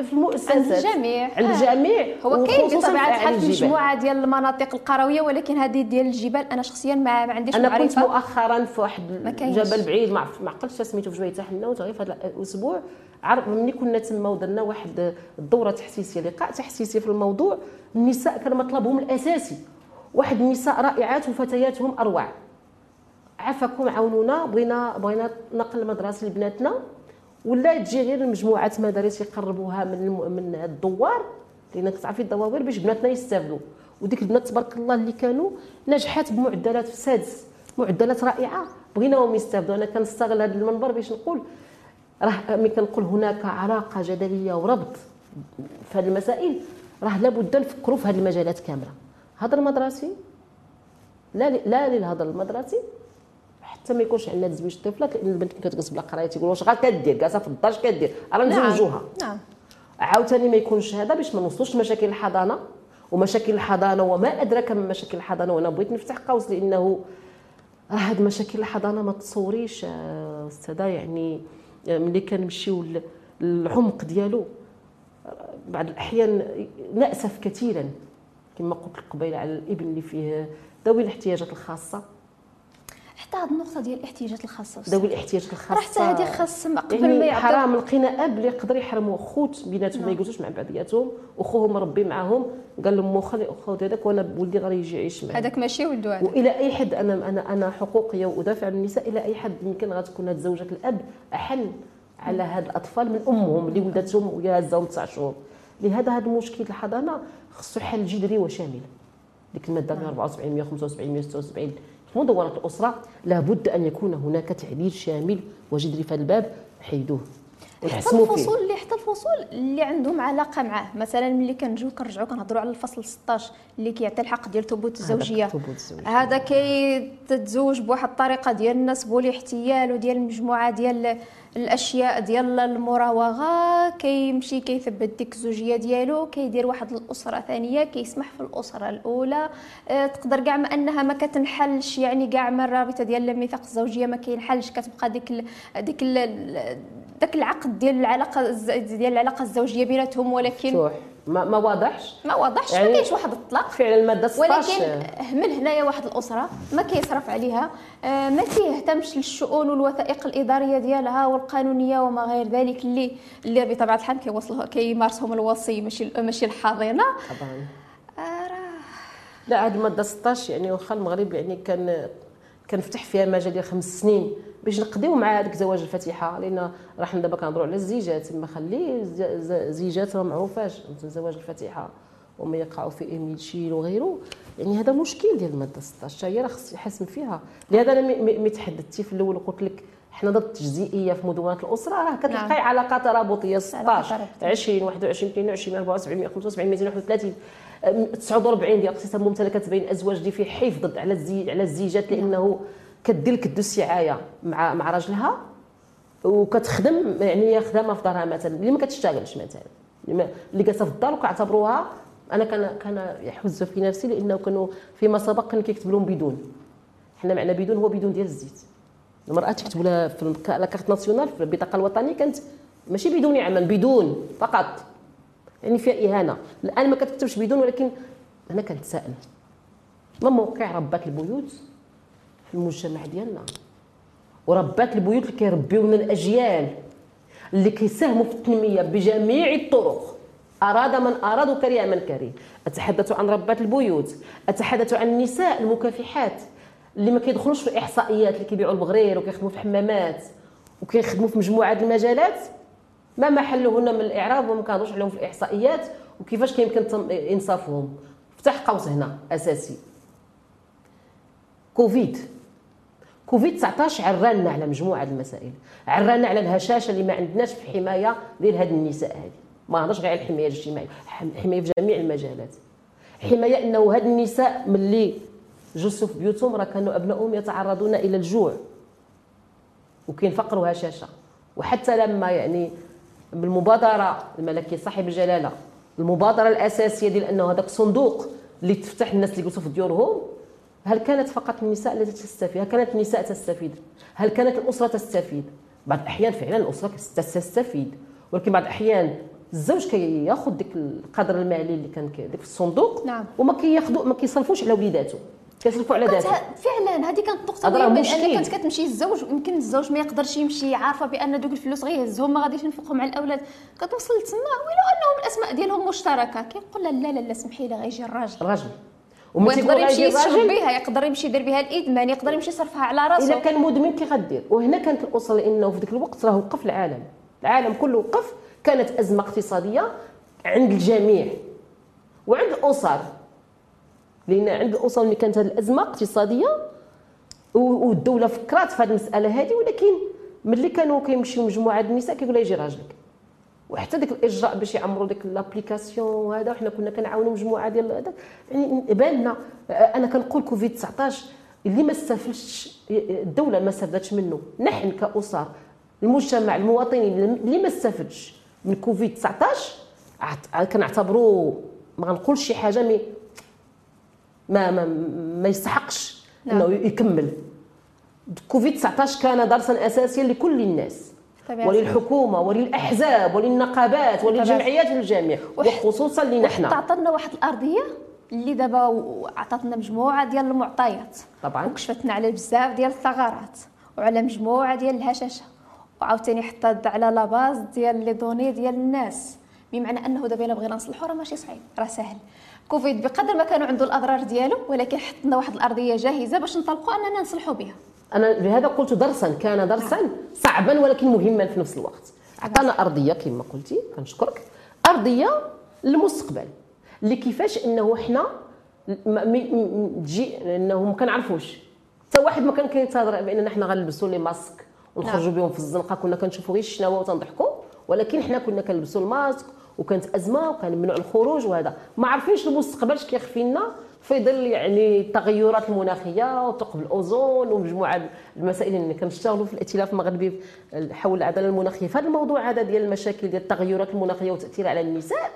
في المؤسسات عند الجميع عند الجميع هو كاين بطبيعه الحال مجموعه ديال المناطق القرويه، ولكن هذه ديال الجبال انا شخصيا ما عنديش معرفه. انا كنت مؤخرا في واحد جبل بعيد ما عقلتش سميتو في جويته حنا، وغير في هذا الاسبوع عرف ملي كنا تما ودرنا واحد الدوره تحسيسيه لقاء تحسيسي في الموضوع. النساء كان مطلبهم الاساسي، واحد النساء رائعات وفتياتهم اروع، عافاكم عاونونا بغينا بغينا نقل مدرسه لبناتنا، ولا تجي غير مجموعه مدارس يقربوها من من الدوار لانك تعرفي الدواوير باش بناتنا يستافدوا. وديك البنات تبارك الله اللي كانوا نجحات بمعدلات في السادس، معدلات رائعه بغيناهم يستافدوا. انا كنستغل هذا المنبر باش نقول راه ملي كنقول هناك علاقه جدليه وربط في هذه المسائل راه لابد نفكروا في هذه المجالات كامله. هضر مدرسي لا لا للهضر المدرسي حتى ما يكونش عندنا تزويج الطفلات، لان البنت كي كتقص بلا قرايه تيقول واش غا كدير كاسه في الدار كدير راه نزوجوها. نعم عاوتاني ما يكونش هذا باش ما نوصلوش لمشاكل الحضانه ومشاكل الحضانه وما ادراك من مشاكل الحضانه. وانا بغيت نفتح قوس لانه راه هاد مشاكل الحضانه ما تصوريش استاذه، يعني ملي كنمشيو للعمق ديالو بعض الاحيان ناسف كثيرا كما قلت لك قبيله على الابن اللي فيه ذوي الاحتياجات الخاصه. حتى هذه النقطه ديال الاحتياجات الخاصه ذوي الاحتياجات الخاصه حتى هذه خاص قبل يعني ما يعطي حرام لقينا اب اللي يقدر يحرموا خوت بيناتهم ما يجلسوش مع بعضياتهم، وخوهم ربي معاهم قال لهم خلي خذ هذاك وانا ولدي غادي يجي يعيش معايا هذاك ماشي ولدو هذاك. والى اي حد انا انا انا حقوقيه وادافع عن النساء الى اي حد يمكن غتكون هاد زوجة الاب احن على هاد الاطفال من امهم اللي ولدتهم ويا هزاهم تسع شهور. لهذا هذا المشكل الحضانه خصو حل جذري وشامل. ديك الماده أربعة وسبعين مئة وخمسة وسبعين مئة وستة وسبعين في مدورة الأسرة لابد أن يكون هناك تعديل شامل وجذري في الباب حيدوه ويحسموا فيه. الفصول اللي حتى الفصول اللي عندهم علاقة معاه، مثلا ملي كنجيو كنرجعوا كنهضروا على الفصل ستة عشر اللي كيعطي الحق ديال ثبوت الزوجية، هذا كيتزوج بواحد الطريقة ديال النسب والاحتيال وديال مجموعة ديال الأشياء ديال المراوغة، كيمشي كيثبت ديك الزوجية ديالو، كيدير واحد الأسرة ثانية كيسمح في الأسرة الأولى، أه تقدر كاع ما أنها ما كتنحلش، يعني كاع ما الرابطة ديال الميثاق الزوجية ما كينحلش، كتبقى ديك ال ديك ال داك العقد ديال العلاقة ديال العلاقة الزوجية بيناتهم، ولكن ما ما واضحش ما واضحش يعني ما كاينش واحد الطلاق فعلا الماده ستطاش. ولكن همل هنايا واحد الاسره ما كيصرف عليها، ما كيهتمش للشؤون والوثائق الاداريه ديالها والقانونيه وما غير ذلك اللي اللي بطبيعه الحال كيوصلوا كيمارسهم الوصي ماشي ماشي الحاضنه طبعا. راه لا هاد الماده ستطاش يعني واخا المغرب يعني كان كنفتح فيها مجال ديال خمس سنين باش نقضيو مع هذيك زواج الفاتحه، لان راه حنا دابا كنهضروا على الزيجات، ما خلي الزيجات راه معروفاش زواج الفاتحه وما يقعوا في اميلشيل وغيره، يعني هذا مشكل ديال الماده ستطاش هي راه خص يحسن فيها. لهذا انا ملي تحدثتي في الاول قلت لك حنا ضد التجزئيه في مدونات الاسره راه كتلقاي نعم. علاقه ترابطيه ستطاش عشرين واحد وعشرين اثنين وعشرين أربعة وسبعين خمسة وسبعين مئتين وواحد وثلاثين تسعة وأربعين ديال اقسام الممتلكات بين الازواج اللي فيه حفظ على الزي... على الزيجات، لانه كدير لك دوس عايه مع مع راجلها وكتخدم، يعني هي خدامه في دارها مثلا اللي ما كتشتغلش مثلا اللي جالسه في الدار وكيعتبروها. انا كان كان يحز في نفسي لانه كانوا فيما سبق كانوا كيكتب لهم بدون، حنا معنا بدون هو بدون ديال الزيت، المراه تكتب لها في لا كارت ناسيونال في البطاقه الوطنيه كانت ماشي بدون عمل بدون فقط، يعني فيها اهانه. الان ما كتكتبش بدون، ولكن انا كنتسائل ما موقع ربات البيوت في المجتمع ديالنا وربات البيوت اللي كيربيونا الاجيال اللي كيساهموا في التنميه بجميع الطرق، اراد من اراد وكره من كره. اتحدث عن ربات البيوت، اتحدث عن النساء المكافحات اللي ما كيدخلوش في الاحصائيات، اللي كيبيعوا البغرير وكيخدموا في الحمامات وكيخدموا في مجموعه المجالات ما محلهن من الاعراب وما كنهضروش عليهم في الاحصائيات وكيفاش كيمكن انصافهم. فتح قوس هنا اساسي كوفيد كوفيد تسعطاش عرانا على مجموعه المسائل، عرانا على الهشاشه اللي ما عندناش في الحمايه ديال هاد النساء. هذه ما نهضرش غير على الحمايه الاجتماعيه، الحمايه في جميع المجالات، حمايه انه هاد النساء ملي جلسوا في بيوتهم راه كانوا ابنائهم يتعرضون الى الجوع وكاين فقر وهشاشه. وحتى لما يعني بالمبادره الملكيه صاحب الجلاله المبادره الاساسيه ديال انه هذاك الصندوق اللي تفتح الناس اللي يجلسوا في ديورهم، هل كانت فقط النساء التي تستفيد؟ هل كانت النساء تستفيد؟ هل كانت الاسره تستفيد؟ بعض الأحيان فعلا الأسرة كتستفيد، ولكن بعض الأحيان الزوج كياخذ ديك القدر المالي اللي كان ديك في الصندوق نعم. وما كياخذوا ما كيصرفوش على وليداتو، كيصرفوا على ذاته. فعلا هذه كانت النقطة ديال أنا كانت كتمشي الزوج ويمكن الزوج ما يقدرش يمشي، عارفة بأن دوك الفلوس غيهزهم ما غاديش ينفقهم على الأولاد، كتوصل تما ويلو أنهم الأسماء ديالهم مشتركة، كيقول لها لا لا لا سمحي لي غيجي الراجل. الراجل. ويقدر يمشي يشرب بها، يقدر يمشي يدير بها الادمان، يقدر يمشي يصرفها على راسه. اذا كان مدمن كي غدير؟ وهنا كانت الاسره لانه في ذاك الوقت راه وقف العالم، العالم كله وقف، كانت ازمه اقتصاديه عند الجميع وعند الاسر، لان عند الاسر اللي كانت هذه الازمه اقتصاديه والدوله فكرات في هذه المساله هذه، ولكن ملي كانوا كيمشيو مجموعه النساء كيقول لها يجي راجلك، وحتى ديك الاجراء باش يعمروا ديك لابليكاسيون وهذا، وحنا كنا كنعاونوا مجموعه ديال هذاك يعني بالنا. انا كنقول كوفيد تسعطاش اللي ما استفدتش الدوله ما استفدتش منه، نحن كاسر المجتمع المواطنين اللي ما استفدش من كوفيد تسعطاش كنعتبروا ما غنقولش شي حاجه مي ما ما, ما يستحقش انه يكمل. كوفيد تسعطاش كان درسا اساسيا لكل الناس وللحكومه وللاحزاب وللنقابات وللجمعيات والجميع، وخصوصا لنا حنا عطاتنا واحد الارضيه اللي دابا عطاتنا مجموعه ديال المعطيات طبعا، وكشفتنا على بزاف ديال الثغرات وعلى مجموعه ديال الهشاشه، وعاوتاني حطات على لاباز ديال لي دوني ديال الناس، بمعنى انه دابا الا بغينا نصلحوا راه ماشي صعيب راه سهل. كوفيد بقدر ما كانوا عنده الاضرار ديالو ولكن حطنا واحد الارضيه جاهزه باش نطلقوا اننا نصلحوا بها. أنا لهذا قلت درسا، كان درسا صعبا ولكن مهما في نفس الوقت، عطانا أرضية كما قلتي كنشكرك، أرضية للمستقبل اللي كيفاش أنه حنا تجي أنه ما كنعرفوش، حتى واحد ما كان كينتظر بأننا حنا غنلبسوا لي ماسك ونخرجوا بهم في الزنقة، كنا كنشوفوا غير الشناوة وتنضحكوا، ولكن حنا كنا كنلبسوا الماسك وكانت أزمة وكان ممنوع الخروج وهذا، ما عارفينش المستقبل اش كيخفي لنا في ظل يعني التغيرات المناخيه وثقب الاوزون ومجموعه المسائل اللي كنشتغلوا في الائتلاف المغربي حول العداله المناخيه في هذا الموضوع هذا ديال المشاكل ديال التغيرات المناخيه وتاثيرها على النساء،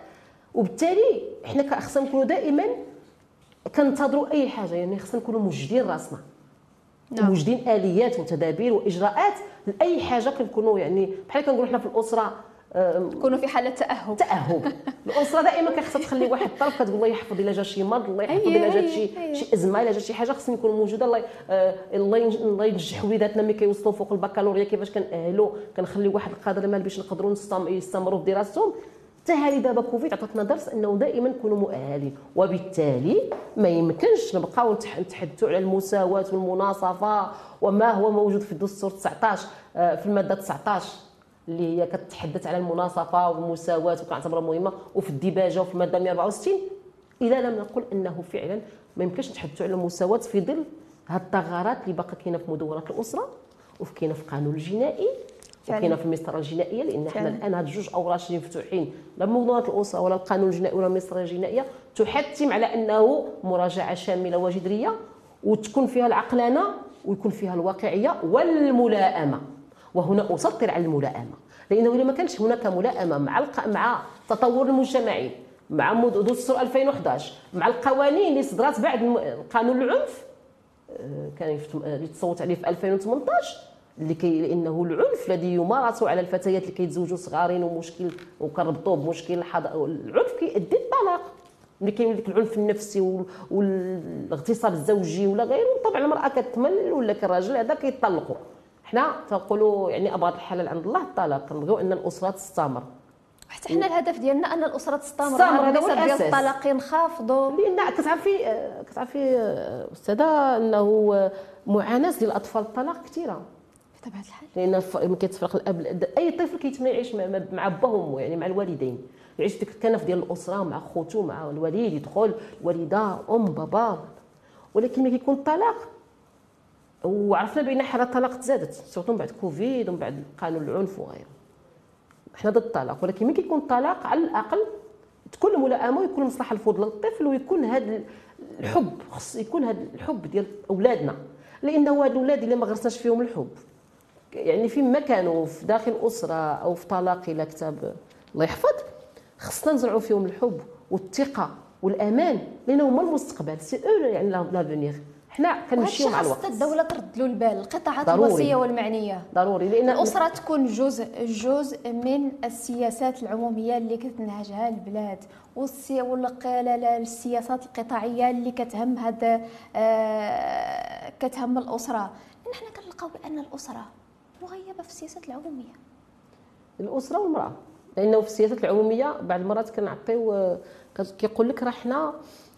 وبالتالي احنا كاخصنا نكونوا دائما كنتظروا اي حاجه، يعني خصنا نكونوا موجدين راسنا نعم. موجدين اليات وتدابير واجراءات لاي حاجه كنكونوا يعني بحال كنقولوا حنا في الاسره كونوا في حاله تاهب تاهب الاسره دائما كيخصها تخلي واحد الطرف كتقول الله يحفظ الا جا شي مرض، الله يحفظ الا جات شي شي ازمه، الا جات شي حاجه خصني نكون موجوده. الله الله الله ينجح وليداتنا ملي كيوصلوا فوق البكالوريا كيفاش كنأهلوا كنخلي واحد القدر مال باش نقدروا يستمروا في دراستهم. حتى هذه دابا كوفيد عطاتنا درس انه دائما نكونوا مؤهلين، وبالتالي ما يمكنش نبقاو نتحدثوا على المساواه والمناصفه وما هو موجود في الدستور تسعطاش في الماده تسعطاش اللي هي كتحدث على المناصفه والمساواه وكنعتبرها مهمه، وفي الديباجه وفي الماده مئة وأربعة وستين، الا لم نقول انه فعلا ما يمكنش نتحدثوا على المساواه في ظل هاد الثغرات اللي باقا كاينه في مدورات الاسره وفي كاينه في القانون الجنائي وكاينه في المسطره الجنائيه، لان حنا الان هاد جوج اوراش اللي مفتوحين لا مدورات الاسره ولا القانون الجنائي ولا المسطره الجنائيه تحتم على انه مراجعه شامله وجذريه وتكون فيها العقلانه ويكون فيها الواقعيه والملائمه. وهنا اسطر على الملائمه، لانه الا ما كانش هناك ملائمه مع مع تطور المجتمعي مع دستور ألفين وأحد عشر مع القوانين اللي صدرات بعد قانون العنف كان اللي تصوت عليه في ألفين وثمنطاش اللي كي لانه العنف الذي يمارس على الفتيات اللي كيتزوجوا صغارين ومشكل وكنربطوه بمشكل العنف كيؤدي الطلاق، ملي كاين ديك العنف النفسي والاغتصاب الزوجي ولا غيره، طبعا المراه كتمل ولا كالراجل هذا كيطلقوا. حنا تنقولوا يعني ابغض الحلال عند الله الطلاق، كنبغيو ان الاسره تستمر، حتى حنا الهدف ديالنا ان الاسره تستمر، النسب ديال الطلاق ينخفضوا، لان كتعرفي كتعرفي استاذه انه معاناه ديال الاطفال الطلاق كثيره بطبيعه الحال، لان ملي كيتفرق الاب اي طفل كيتمنى يعيش مع با وامه يعني مع الوالدين، يعيش ديك الكنف ديال الاسره مع خوتو مع الوالد، يدخل الوالده ام بابا، ولكن ملي كيكون الطلاق وعرفنا بان حالة الطلاق تزادت سورتو من بعد كوفيد ومن بعد قانون العنف وغيره، حنا ضد الطلاق، ولكن ملي كيكون الطلاق على الاقل تكون الملائمه ويكون المصلحه الفوضى للطفل ويكون هذا الحب، خص يكون هذا الحب ديال اولادنا، لانه هاد الاولاد الا ما غرسناش فيهم الحب يعني فين ما كانوا في داخل اسره او في طلاق الى كتاب الله يحفظ، خصنا نزرعوا فيهم الحب والثقه والامان، لانه هما المستقبل سي او يعني لافونيغ. حنا كنمشيو مع الوقت. الدوله ترد له البال، القطاعات الوصيه والمعنيه ضروري، لان الاسره تكون جزء جزء من السياسات العموميه اللي كتنهجها البلاد، والسياسات القطاعيه اللي كتهم هذا آه كتهم الاسره. نحن كنلقاو بان الاسره مغيبه في السياسات العموميه، الاسره والمراه، لانه في السياسات العموميه بعض المرات كنعطيو كيقول لك راه حنا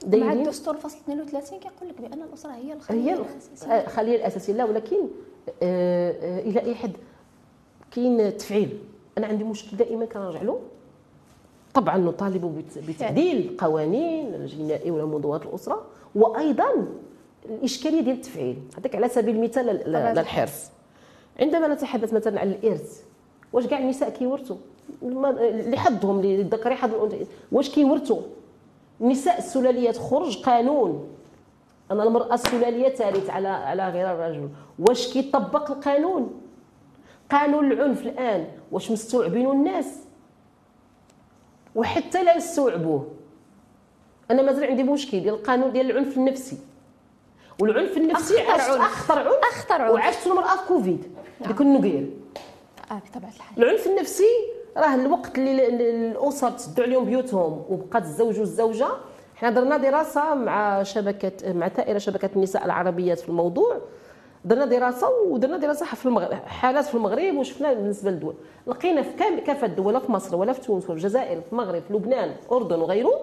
مع الدستور الفصل اثنين وثلاثين كيقول لك بان الاسره هي الخليه الاساسيه. الخليه الاساسيه لا، ولكن آه الى اي حد كاين تفعيل. انا عندي مشكل دائما كنرجع له، طبعا نطالب بتعديل القوانين الجنائي ولا موضوعات الاسره، وايضا الاشكاليه ديال التفعيل. نعطيك على سبيل المثال للحرص، عندما نتحدث مثلا عن الارث، واش كاع النساء كيورثوا اللي حظهم للذكر يحظ الانثى؟ واش كيورثوا؟ النساء السلاليات خرج قانون ان المراه السلاليه ثالث على على غير الرجل، واش كيطبق القانون؟ قانون العنف الان واش مستوعبينه الناس؟ وحتى لا يستوعبوه، انا مازال عندي مشكل ديال القانون ديال العنف النفسي. والعنف النفسي أخطر أخطر عنف، أخطر عنف وعاشت المرأة في كوفيد ديك النقيل. اه بطبيعة الحال. العنف النفسي راه الوقت اللي الأسر تسدوا عليهم بيوتهم وبقات الزوج والزوجة. حنا درنا دراسة مع شبكة مع ثائرة شبكة النساء العربيات في الموضوع، درنا دراسة ودرنا دراسة في المغرب، حالات في المغرب، وشفنا بالنسبة للدول، لقينا في كافة الدول، لا في مصر ولا في تونس ولا في الجزائر، في المغرب، في لبنان، الأردن وغيره،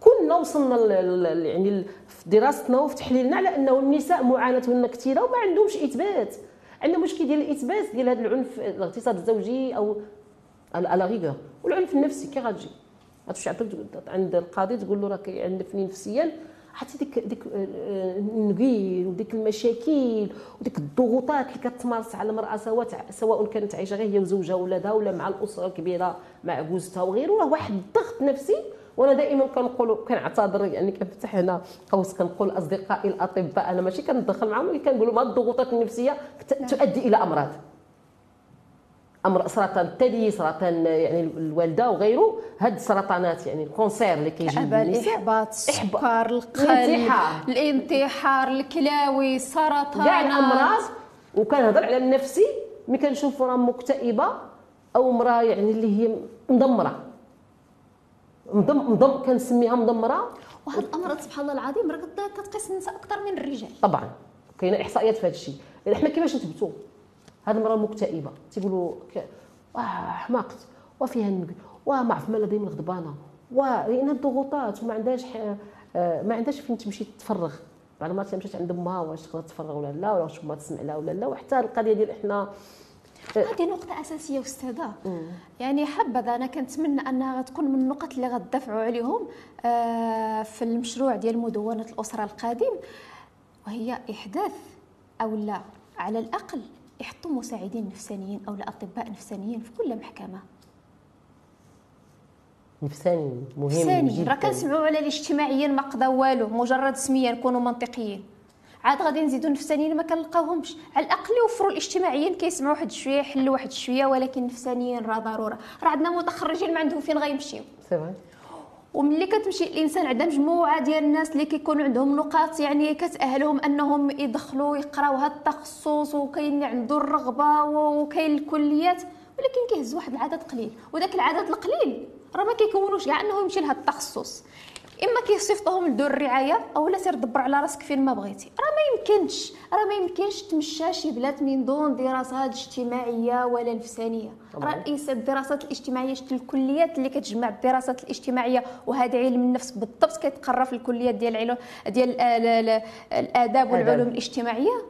كنا وصلنا يعني في دراستنا وفي تحليلنا على انه النساء معاناتهن كثيره وما عندهمش اثبات. عندنا مشكل ديال الاثبات ديال هذا العنف، الاغتصاب الزوجي او الاغيغا، والعنف النفسي كي غاتجي غاتمشي عند القاضي تقول له راه كيعنفني نفسيا، حتى ديك ديك النقيل وديك المشاكل وديك الضغوطات اللي كتمارس على المراه سواء سواء كانت عايشه غير هي وزوجها وولادها ولا مع الاسره الكبيره مع جوزها وغيره، راه واحد الضغط نفسي. وانا دائما كنقول كنعتذر يعني كنفتح هنا قوس كنقول اصدقائي الاطباء، انا ماشي كندخل معاهم، ولكن كنقول لهم هاد الضغوطات النفسيه تؤدي الى امراض، امر سرطان الثدي، سرطان يعني الوالده وغيره، هاد السرطانات يعني الكونسير اللي كيجي الاحباط، السكر، القلب، الانتحار، الكلاوي، السرطان، كاع الامراض. وكنهضر على النفسي ملي كنشوف راه مكتئبه او امراه يعني اللي هي مدمره، مضم مضم كنسميها مدمره. وهذا الامر سبحان الله العظيم راه كتقيس النساء اكثر من الرجال. طبعا كاينه احصائيات في هذا الشيء، حنا كيفاش نثبتوا هذه المراه مكتئبه؟ تيقولوا واه حماقت، وفيها النقل، وما عرف مالها دايما غضبانه، ولان الضغوطات وما عندهاش ما عندهاش فين تمشي تتفرغ. بعض المرات مشات عند امها واش تقدر تتفرغ ولا لا، ولا واش امها تسمع لها ولا لا. وحتى القضيه ديال احنا هذه نقطة أساسية أستاذة، يعني حبذا أنا كنتمنى أنها غتكون من النقط اللي غتدافعوا عليهم في المشروع ديال مدونة الأسرة القادم، وهي إحداث أو لا على الأقل يحطوا مساعدين نفسانيين أو أطباء نفسانيين في كل محكمة. نفساني مهم نفساني جدا. راه كنسمعوا على الاجتماعيين ما قضى والو، مجرد سمية نكونوا منطقيين. عاد غادي نزيدو نفسانيين ما كنلقاوهمش، على الاقل يوفروا الاجتماعيين كيسمعوا واحد شويه، يحلوا واحد شويه، ولكن نفسانيين راه ضروره. راه عندنا متخرجين ما عندهم فين غيمشيو، سي فري. وملي كتمشي الانسان عندها مجموعه ديال الناس اللي كيكونوا عندهم نقاط يعني كتاهلهم انهم يدخلوا يقراو هذا التخصص، وكاين اللي عنده الرغبه وكاين الكليات، ولكن كيهز واحد العدد قليل، وداك العدد القليل راه ما كيكونوش كاع انه يمشي لهذا التخصص. اما كيصيفطوهم لدور الرعايه اولا سير دبر على راسك فين ما بغيتي. راه ما يمكنش راه ما يمكنش تمشى شي بلاد من دون دراسات اجتماعيه ولا نفسانيه. راه الدراسات الاجتماعيه شت الكليات اللي كتجمع الدراسات الاجتماعيه وهذا علم النفس بالضبط كيتقرا في الكليات ديال العلوم ديال الاداب والعلوم الاجتماعيه،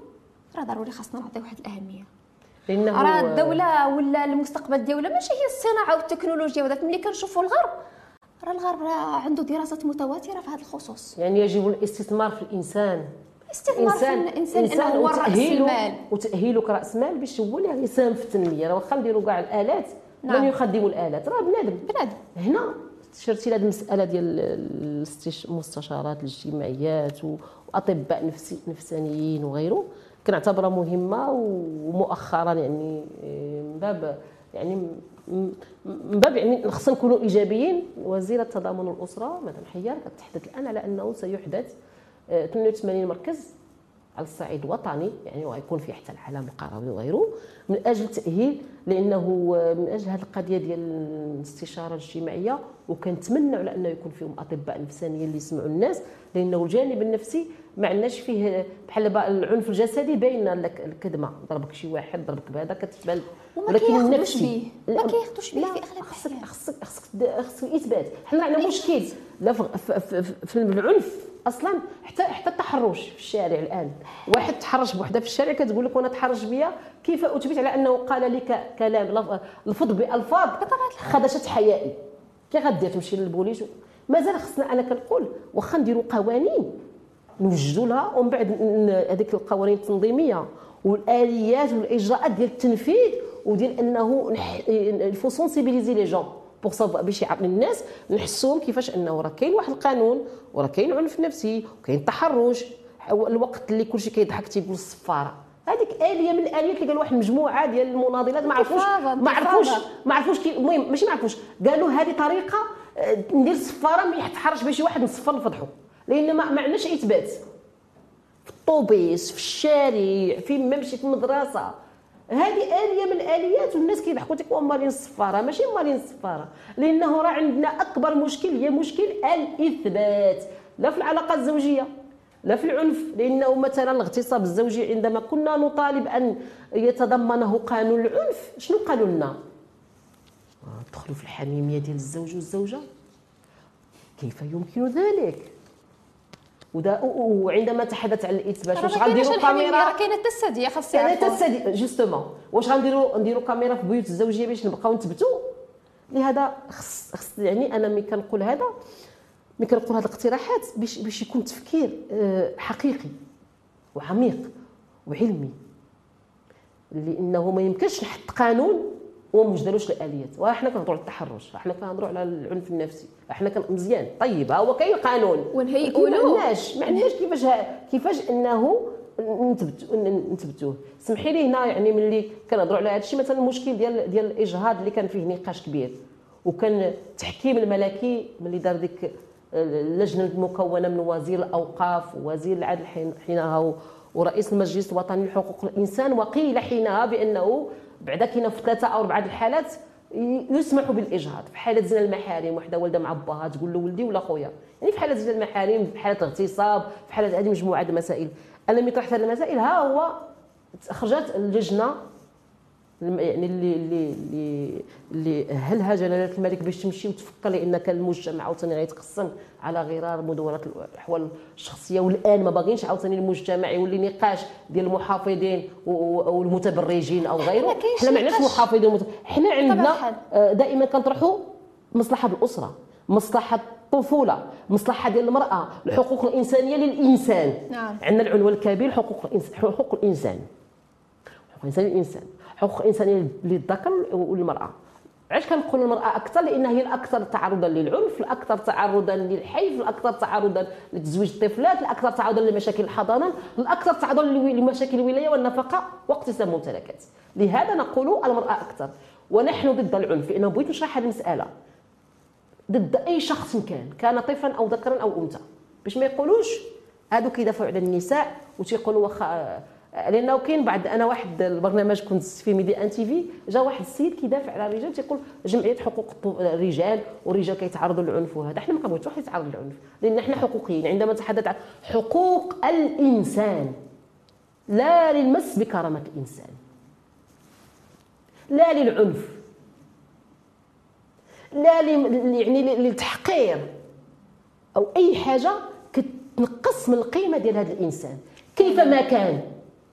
راه ضروري خاصنا نعطيو واحد الاهميه. راه الدوله ولا المستقبل ديالها ماشي هي الصناعه والتكنولوجيا وداك. ملي كنشوفوا الغرب راه الغرب عنده دراسات متواتره في هذا الخصوص، يعني يجب الاستثمار في الانسان، استثمار إنسان في الانسان، الانسان هو راس المال، وتاهيله كراس مال باش هو اللي يساهم في التنميه. راه واخا نديروا كاع الالات، نعم، من يخدموا الالات راه بنادم بنادم. هنا شرتي لهذ المساله ديال المستشارات الاجتماعيات واطباء نفسي نفسانيين وغيره كنعتبرها مهمه، ومؤخرا يعني من باب يعني من باب يعني خصنا نكونوا ايجابيين. وزيره تضامن الاسره مدام حيار كتحدث الان على انه سيحدث ثمانية وثمانين مركز على الصعيد الوطني يعني، وغيكون فيه حتى العالم القروي وغيره، من اجل تاهيل، لانه من اجل هذه القضيه ديال الاستشاره الاجتماعيه، وكنتمنى على انه يكون فيهم اطباء نفسانيين اللي يسمعوا الناس، لانه الجانب النفسي ما عندناش فيه بحال العنف الجسدي باين لك، الكدمه ضربك شي واحد ضربك بهذا كتبان، ولكن النفسي ما كياخذوش به في اغلب الاحيان. خصك خصك خصك الاثبات. حنا عندنا مشكل لا في العنف اصلا، حتى حتى التحرش في الشارع. الان واحد تحرش بوحده في الشارع كتقول لك وانا تحرش بيا، كيف اثبت على انه قال لي كلام لفظ بالفاظ خدشت حيائي؟ كي غادير تمشي للبوليس؟ مازال خصنا، انا كنقول واخا نديروا قوانين نوجدوا لها، ومن بعد هذيك القوانين التنظيميه والاليات والاجراءات ديال التنفيذ، وديال انه الفو سونسيبيليزي لي جون بوغ باش يعطي الناس نحسهم كيفاش انه راه كاين واحد القانون، وراه كاين عنف نفسي وكاين التحرش. الوقت اللي كلشي كيضحك تيقول الصفاره، هذيك آلية من الآليات اللي قالوا واحد المجموعة ديال المناضلات ما عرفوش ما عرفوش ما عرفوش المهم ماشي ما عرفوش، قالوا هذه طريقة ندير صفارة ما يتحرش بشي واحد، نصفر نفضحو، لأن ما عندناش إثبات في الطوبيس في الشارع في ممشي في المدرسة. هذه آلية من الآليات، والناس كيضحكوا تيقولوا مالين الصفارة. ماشي مالين الصفارة، لأنه راه عندنا أكبر مشكل هي مشكل الإثبات، لا في العلاقة الزوجية لا في العنف. لانه مثلا الاغتصاب الزوجي عندما كنا نطالب ان يتضمنه قانون العنف، شنو قالوا لنا؟ دخلوا في الحميميه ديال الزوج والزوجه، كيف يمكن ذلك؟ وعندما تحدث عن الاثبات، واش غنديروا كاميرا؟ راه كاينه التسديه، خاص يعرفوا كاينه التسديه جوستومون. واش غنديروا نديروا كاميرا في بيوت الزوجيه باش نبقاو نثبتوا؟ لهذا خص خص يعني انا ملي كنقول هذا، ملي كنقول هاد الاقتراحات باش باش يكون تفكير حقيقي وعميق وعلمي، لانه ما يمكنش نحط قانون وما جداروش الاليات. وحنا كنهضروا على التحرش، حنا كنهضروا على العنف النفسي، حنا كان مزيان طيب ها هو كاين قانون، ونهيئوا له ما عندناش ما عندناش كيفاش كيفاش انه نثبتوه. سمحي لي هنا يعني ملي كنهضروا على هذا الشيء، مثلا المشكل ديال ديال الاجهاض اللي كان فيه نقاش كبير، وكان التحكيم الملكي ملي دار ديك اللجنه المكونه من وزير الاوقاف ووزير العدل حينها ورئيس المجلس الوطني لحقوق الانسان، وقيل حينها بانه بعدا كاين في ثلاثه او اربعه الحالات يسمح بالاجهاض، في حاله زنا المحارم، وحده والده مع باها تقول له ولدي ولا خويا، يعني في حاله زنا المحارم، في حاله اغتصاب، في حاله هذه مجموعه د المسائل. انا ملي طرحت هذه المسائل ها هو خرجت اللجنه يعني اللي اللي اللي اهلها جلاله الملك باش تمشي وتفكر، لان كان المجتمع عاوتاني غيتقسم على غرار مدونة الاحوال الشخصيه. والان ما باغينش عاوتاني المجتمع يولي نقاش ديال المحافظين والمتبرجين او غيره. حنا ما عندناش محافظين، حنا عندنا دائما كنطرحوا مصلحه الاسره، مصلحه الطفوله، مصلحه ديال المراه، الحقوق الانسانيه للانسان. نعم. عندنا العنوان الكبير حقوق الانسان، حقوق الانسان حقوق الانسان للانسان، حقوق انسانيه للذكر والمراه. علاش كنقول المراه اكثر؟ لانها هي الاكثر تعرضا للعنف، الاكثر تعرضا للحيف، الاكثر تعرضا لتزويج الطفلات، الاكثر تعرضا لمشاكل الحضانه، الاكثر تعرضا لمشاكل الولايه والنفقه واقتسام الممتلكات. لهذا نقول المراه اكثر، ونحن ضد العنف. لانه بغيت نشرح هذه المساله ضد اي شخص كان كان طفلا او ذكرا او انثى، باش ما يقولوش هادو كيدافعوا على النساء وتيقولوا واخا. لانه كاين بعد، انا واحد البرنامج كنت في ميدي ان تي في، جا واحد السيد كيدافع على الرجال تيقول جمعيه حقوق الرجال والرجال كيتعرضوا للعنف، وهذا حنا ما كنبغيوش واحد يتعرض للعنف، لان حنا حقوقيين. عندما نتحدث عن حقوق الانسان لا للمس بكرامه الانسان، لا للعنف، لا يعني للتحقير او اي حاجه كتنقص من القيمه ديال هذا الانسان كيفما كان،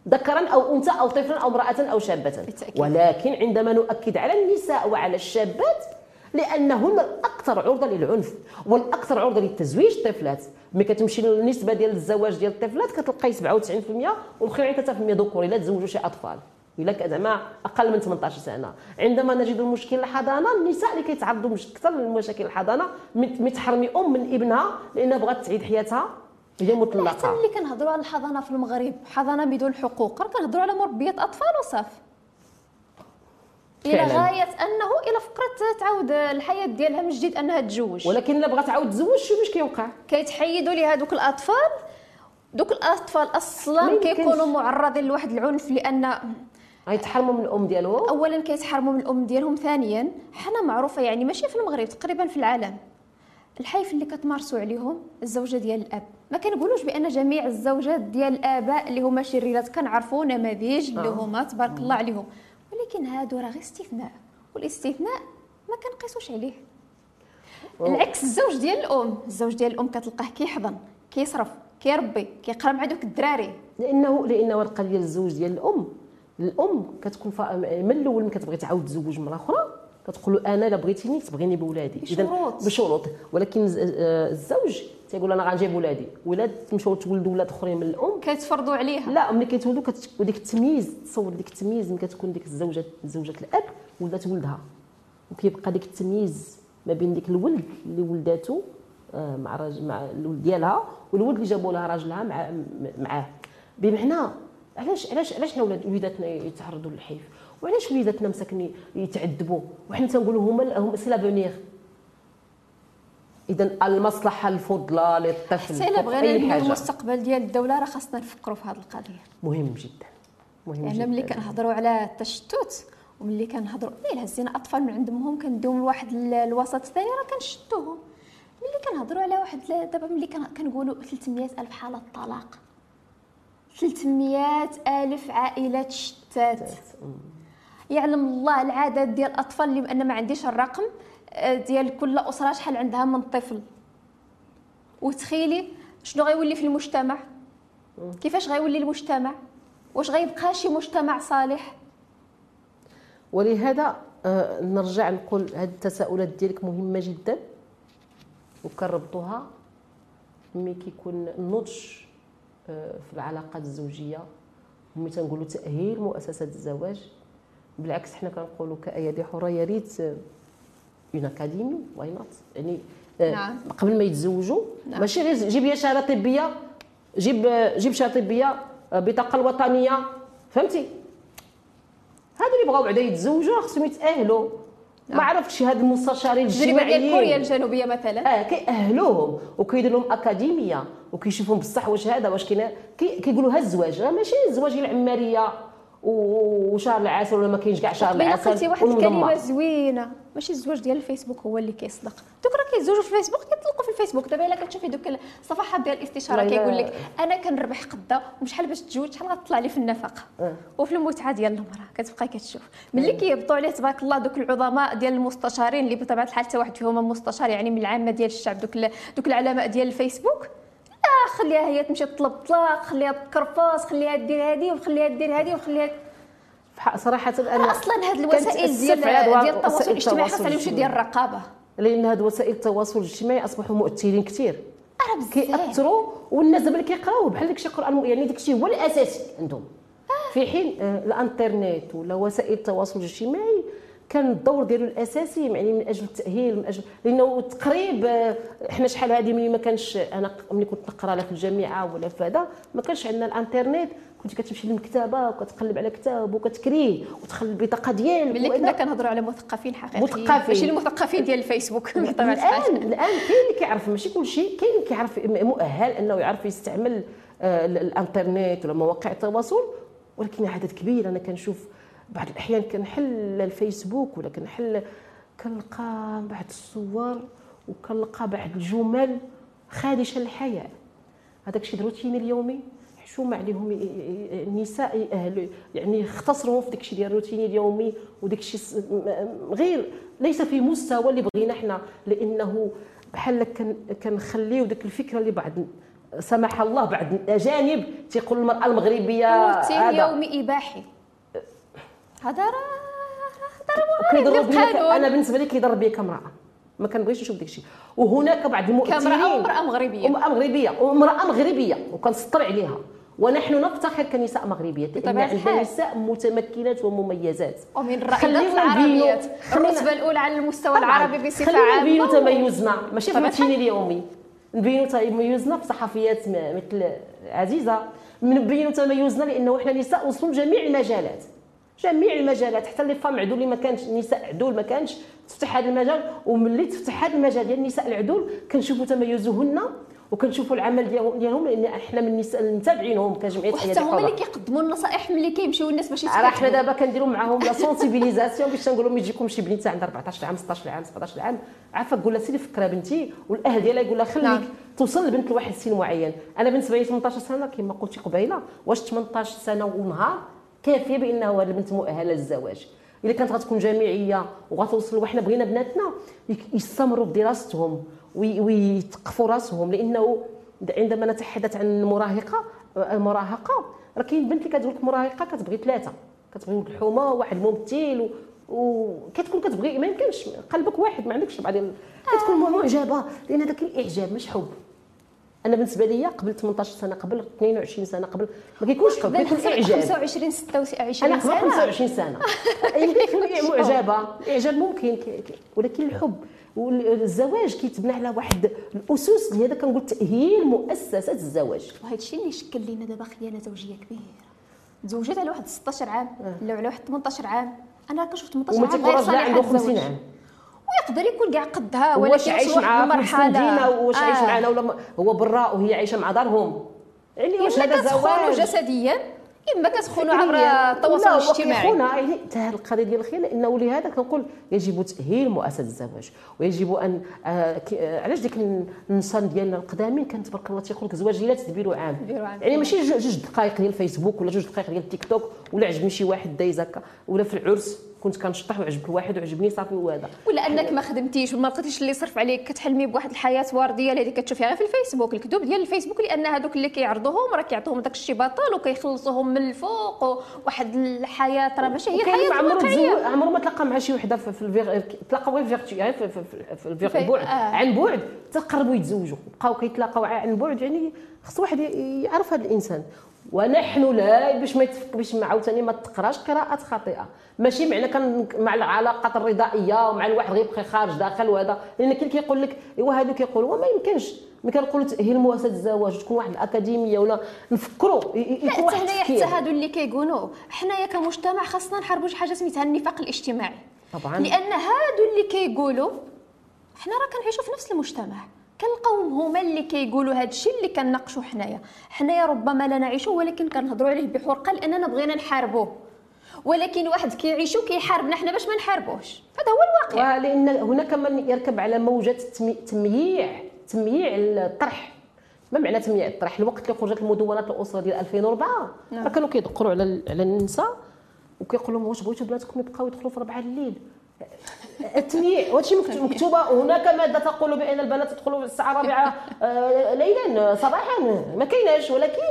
ذكرا او انثى او طفلا او امراه او شابه. ولكن عندما نؤكد على النساء وعلى الشابات، لانهن الاكثر عرضه للعنف والاكثر عرضه للتزويج الطفلات. ملي كتمشي للنسبه ديال الزواج ديال الطفلات كتلقاي سبعة وتسعين بالمئة والمخير ثلاثة بالمئة دوكور الا تزوجوا شي اطفال الا زعما اقل من ثمنطاش سنه. عندما نجد المشكل الحضانه، النساء اللي كيتعرضوا اكثر لمشاكل الحضانه، متحرمي ام من ابنها لانها بغات تعيد حياتها هي مطلقه. حتى ملي كنهضروا على الحضانه في المغرب، حضانه بدون حقوق، راه كنهضروا على مربيه اطفال وصافي، الى غايه انه الى فكره تعاود الحياه ديالها من جديد انها تتزوج. ولكن الا بغات تعاود تزوج شنو باش كيوقع؟ كيتحيدوا لهذوك الاطفال دوك الاطفال اصلا كيكونوا معرضين لواحد العنف لان غيتحرموا من الام ديالهم. اولا كيتحرموا من الام ديالهم، ثانيا حنا معروفه يعني ماشي في المغرب تقريبا في العالم الحيف اللي كتمارسوا عليهم الزوجه ديال الاب. ما كنقولوش بان جميع الزوجات ديال الاباء اللي هما شريرات، كنعرفوا نماذج اللي هما تبارك الله عليهم، ولكن هادو راه غير استثناء والاستثناء ما كنقيسوش عليه. العكس الزوج ديال الام، الزوج ديال الام كتلقاه كيحضن كيصرف كيربي كيقرا مع دوك الدراري، لانه لانه القضيه الزوج ديال الام الام كتكون من الاول ما كتبغي تعاود تزوج مره اخرى، كتقول انا لا بغيتيني تبغيني بولادي اذا بشروط. ولكن الزوج تيقول انا غنجيب ولادي، ولاد تمشيو تولدوا ولاد اخرين من الام كيتفرضوا عليها. لا ملي كيتولدوا وديك التمييز، تصور ديك التمييز ملي كتكون ديك الزوجه زوجه الاب ولدات ولدها، وكيبقى ديك التمييز ما بين ديك الولد اللي ولداتو مع راجل مع الولد ديالها والولد اللي جابوا لها راجلها مع معاه. بمعنى علاش علاش علاش حنا وليداتنا يتعرضوا للحيف، وعلاش وليداتنا مساكنين يتعذبوا، وحنا تنقولوا هما هما سي لافونيغ. اذا المصلحه الفضلى للطفل حتى الا بغينا نبنيو المستقبل ديال الدوله راه خاصنا نفكروا في هذه القضيه. مهم جدا مهم يعني جدا. ملي كنهضروا على التشتت وملي كنهضروا الا هزينا اطفال من عند امهم كنديهم لواحد الوسط ثاني راه كنشتوهم. ملي كنهضروا على واحد دابا ملي كنقولوا ثلاثمية ألف حاله الطلاق، ثلاثمية ألف عائله تشتات، يعلم الله العدد ديال الاطفال اللي انا ما عنديش الرقم ديال كل اسره شحال عندها من طفل. وتخيلي شنو غيولي في المجتمع، كيفاش غيولي المجتمع، واش غيبقى شي مجتمع صالح؟ ولهذا نرجع نقول هذه التساؤلات ديالك مهمه جدا، وكنربطوها ملي كيكون النضج في العلاقات الزوجيه، ملي تنقولوا تاهيل مؤسسات الزواج. بالعكس حنا كنقولوا كأيادي حرة يا ريت اون اكاديمي واي نوت، يعني نعم. قبل ما يتزوجوا نعم. ماشي غير جيب لي شهاده طبيه، جيب جيب شهاده طبيه بطاقه الوطنيه، فهمتي؟ هادو اللي بغاو بعدا يتزوجوا خصهم يتاهلوا. ما عرفتش هاد المستشارين الجامعيين ديال كوريا الجنوبيه مثلا اه كيأهلوهم وكيدير لهم اكاديميه وكيشوفهم بصح واش هذا واش كاين، كيقولوا ها الزواج راه ماشي الزواج العماريه وشهر العسل ولا ما كاينش كاع شهر العسل. قلتي واحد الكلمه زوينه، ماشي الزواج ديال الفيسبوك هو اللي كيصدق، دوك راه كيتزوجوا في الفيسبوك كيطلقوا في الفيسبوك. دابا الا كتشوفي دوك الصفحات ديال الاستشاره كيقول لك انا كنربح قده وشحال باش تزوج شحال غتطلع لي في النفقه أه. وفي المتعه ديال المراه كتبقى كتشوف ملي كيهبطوا عليه تبارك الله دوك العظماء ديال المستشارين اللي بطبيعه الحال حتى واحد فيهم مستشار يعني من العامه ديال الشعب، دوك دوك العلماء ديال الفيسبوك لا خليها هي تمشي تطلب طلاق، خليها تكرفاس، خليها دير هذه وخليها دير هذه وخليها. صراحه انا اصلا هاد الوسائل ديال ديال التواصل الاجتماعي خاص عليهم شي ديال الرقابه، لان هاد وسائل التواصل الاجتماعي اصبحوا مؤثرين كثير كيأثروا، والناس دابا اللي كيقراوه بحال داكشي قران، يعني داكشي هو الاساسي عندهم آه. في حين الانترنت ولا وسائل التواصل الاجتماعي كان الدور ديالو الاساسي يعني من اجل التاهيل من اجل، لانه التقريب احنا شحال هذه ملي ما كانش، انا ملي كنت نقرا لا في الجامعه ولا في هذا ما كانش عندنا الانترنت، كنت كتمشي للمكتبه وكتقلب على كتاب وكتكريه وتخلي البطاقه ديالك. ملي كنا كنهضروا على مثقفين حقيقيين ماشي المثقفين ديال الفيسبوك بطبيعه الحال. الان الان كاين اللي كيعرف ماشي كلشي، كاين اللي كيعرف مؤهل انه يعرف يستعمل الانترنت ولا مواقع التواصل، ولكن عدد كبير انا كنشوف بعض الاحيان كنحل الفيسبوك ولا كنحل كنلقى بعض الصور وكنلقى بعض الجمل خادشه للحياه. هذاك الشيء الروتيني اليومي حشومه عليهم النساء يعني يختصروا في داك الشيء ديال الروتيني اليومي، وداك الشيء غير ليس في مستوى اللي بغينا حنا، لانه بحال كنخليو داك الفكره اللي بعض سمح الله بعض الاجانب تيقول المراه المغربيه روتين يومي اباحي، هذا راه كيضرب بك. انا بالنسبه لي كيضرب بيا كامراه، ما كنبغيش نشوف داكشي. وهناك بعض المؤثرين كامراه ومراه مغربيه ومراه مغربيه ومراه مغربيه وكنسطر عليها، ونحن نفتخر كنساء مغربيه لان عندنا نساء متمكنات ومميزات ومن الرائدات العربيات الرتبه الاولى على المستوى العربي بصفه عامه. خلينا نبينوا تميزنا ماشي في الروتين اليومي، نبينوا تميزنا في صحفيات مثل عزيزه، نبينوا تميزنا لانه احنا نساء وصلوا لجميع المجالات جميع المجالات، حتى اللي فام عدول اللي ما كانش النساء عدول ما كانش تفتح هذا المجال، وملي تفتح هذا المجال ديال النساء العدول كنشوفوا تميزهن وكنشوفوا العمل ديالهم لان احنا من متابعينهم كجمعيه حياه الحرة. حتى هما اللي كيقدموا النصائح ملي كيمشيو الناس باش يتبعوا. راه حنا دابا كنديروا معاهم لا سونسيبيليزاسيون باش نقول لهم يجيكم شي بنت عندها أربعطاش عام ستطاش عام سبعطاش عام عافاك قول لها سيري فكره بنتي والاهل ديالها يقول لها خليك توصل البنت لواحد السن معين. انا بالنسبه لي ثمنطاش سنه كما قلتي قبيله واش ثمنطاش سنه ونهار كافيه بانه هذه البنت مؤهله للزواج. الا كانت غتكون جامعيه وغتوصل وحنا بغينا بناتنا يستمروا في دراستهم ويثقفوا راسهم لانه عندما نتحدث عن المراهقه المراهقه راه كاين بنت اللي كتقول لك مراهقه كتبغي ثلاثه كتبغي ولد الحومه وواحد الممثل وكتكون كتبغي ما يمكنش قلبك واحد ما عندكش بعض كتكون معجبه لان هذا كاين اعجاب مش حب. انا بالنسبه لي قبل ثمنطاش سنه قبل اثنين وعشرين سنه قبل ما كيكونش حب كيكون اعجاب. خمسة وعشرين ستة وعشرين سنه انا قبل خمسة وعشرين سنه يمكن معجبه اعجاب ممكن ولكن الحب والزواج كيتبنى على واحد الاسس اللي هذا كنقول تاهيل مؤسسات الزواج وهذا الشيء اللي شكل لنا دابا خيانه زوجيه كبيره. تزوجت على واحد ستطاش عام ولا على واحد ثمنطاش عام انا كنشوف ثمنطاش عام غير صالح عنده خمسين عام ويقدر يكون كاع قدها ولكن عايش مع مرحله دينا واش عايش آه. معنا ولا هو برا وهي عايشه مع دارهم يعني واش هذا زواج جسديا اما كتخونوا عبر التواصل الاجتماعي. يعني حتى هذه القضيه ديال الخيانه انه لهذا كنقول يجب تاهيل مؤسسه الزواج ويجب ان آه علاش ديك النسان ديالنا القدامين كانت تبارك الله تيقول لك زواج لا تدبيرو عام يعني ماشي جوج دقائق ديال الفيسبوك ولا جوج دقائق ديال التيك توك ولا عجبني شي واحد دايز هكا ولا في العرس كنت كنشطح وعجبك واحد وعجبني صافي وهذا ولا انك ما خدمتيش وما لقيتيش اللي يصرف عليك كتحلمي بواحد الحياه ورديه اللي كتشوفيها غير في الفيسبوك. الكذوب ديال الفيسبوك لان هذوك اللي كيعرضوهم راه كيعطوهم داك الشيء باطل وكيخلصوهم من الفوق واحد الحياه راه ماشي هي الحياه الواقعيه. عمره ما تلاقى مع شي وحده في الفيغ تلاقاو غير فيغتيال في في في عن بعد عن بعد تقربوا يتزوجوا بقاو كيتلاقاو عن بعد يعني خص واحد يعرف هذا الانسان. ونحن لا باش ما باش عاوتاني ما تقراش قراءات خاطئه ماشي معنى كان مع العلاقات الرضائيه ومع الواحد غيبقى خارج داخل وهذا لان كاين كيقول لك ايوا هادو كيقولوا ما يمكنش ملي كنقولوا تاهيل مؤسسه الزواج تكون واحد الاكاديميه ولا نفكروا يكون واحد حتى هادو اللي كيقولوا حنايا كمجتمع خاصنا نحاربوا شي حاجه سميتها النفاق الاجتماعي طبعا لان هادو اللي كيقولوا حنا راه كنعيشوا في نفس المجتمع كنلقاو هما اللي كيقولوا هذا الشيء اللي كنناقشوا حنايا حنايا ربما لا نعيشوا ولكن كنهضروا عليه بحرقه لاننا بغينا نحاربوه ولكن واحد كيعيشوا كيحاربنا حنا باش ما نحاربوهش هذا هو الواقع. لان هناك من يركب على موجه تمييع تمييع الطرح. ما معنى تمييع الطرح؟ الوقت اللي خرجت المدونات الاسره ديال ألفين وأربعة راه كانوا كيدقروا على على النساء وكيقولوا لهم واش بغيتوا بناتكم يبقاو يدخلوا في ربعة الليل. التمييع وهادشي مكتوبه. هناك ماده تقول بان البنات يدخلوا الساعه الرابعه ليلا صباحا ما كايناش ولكن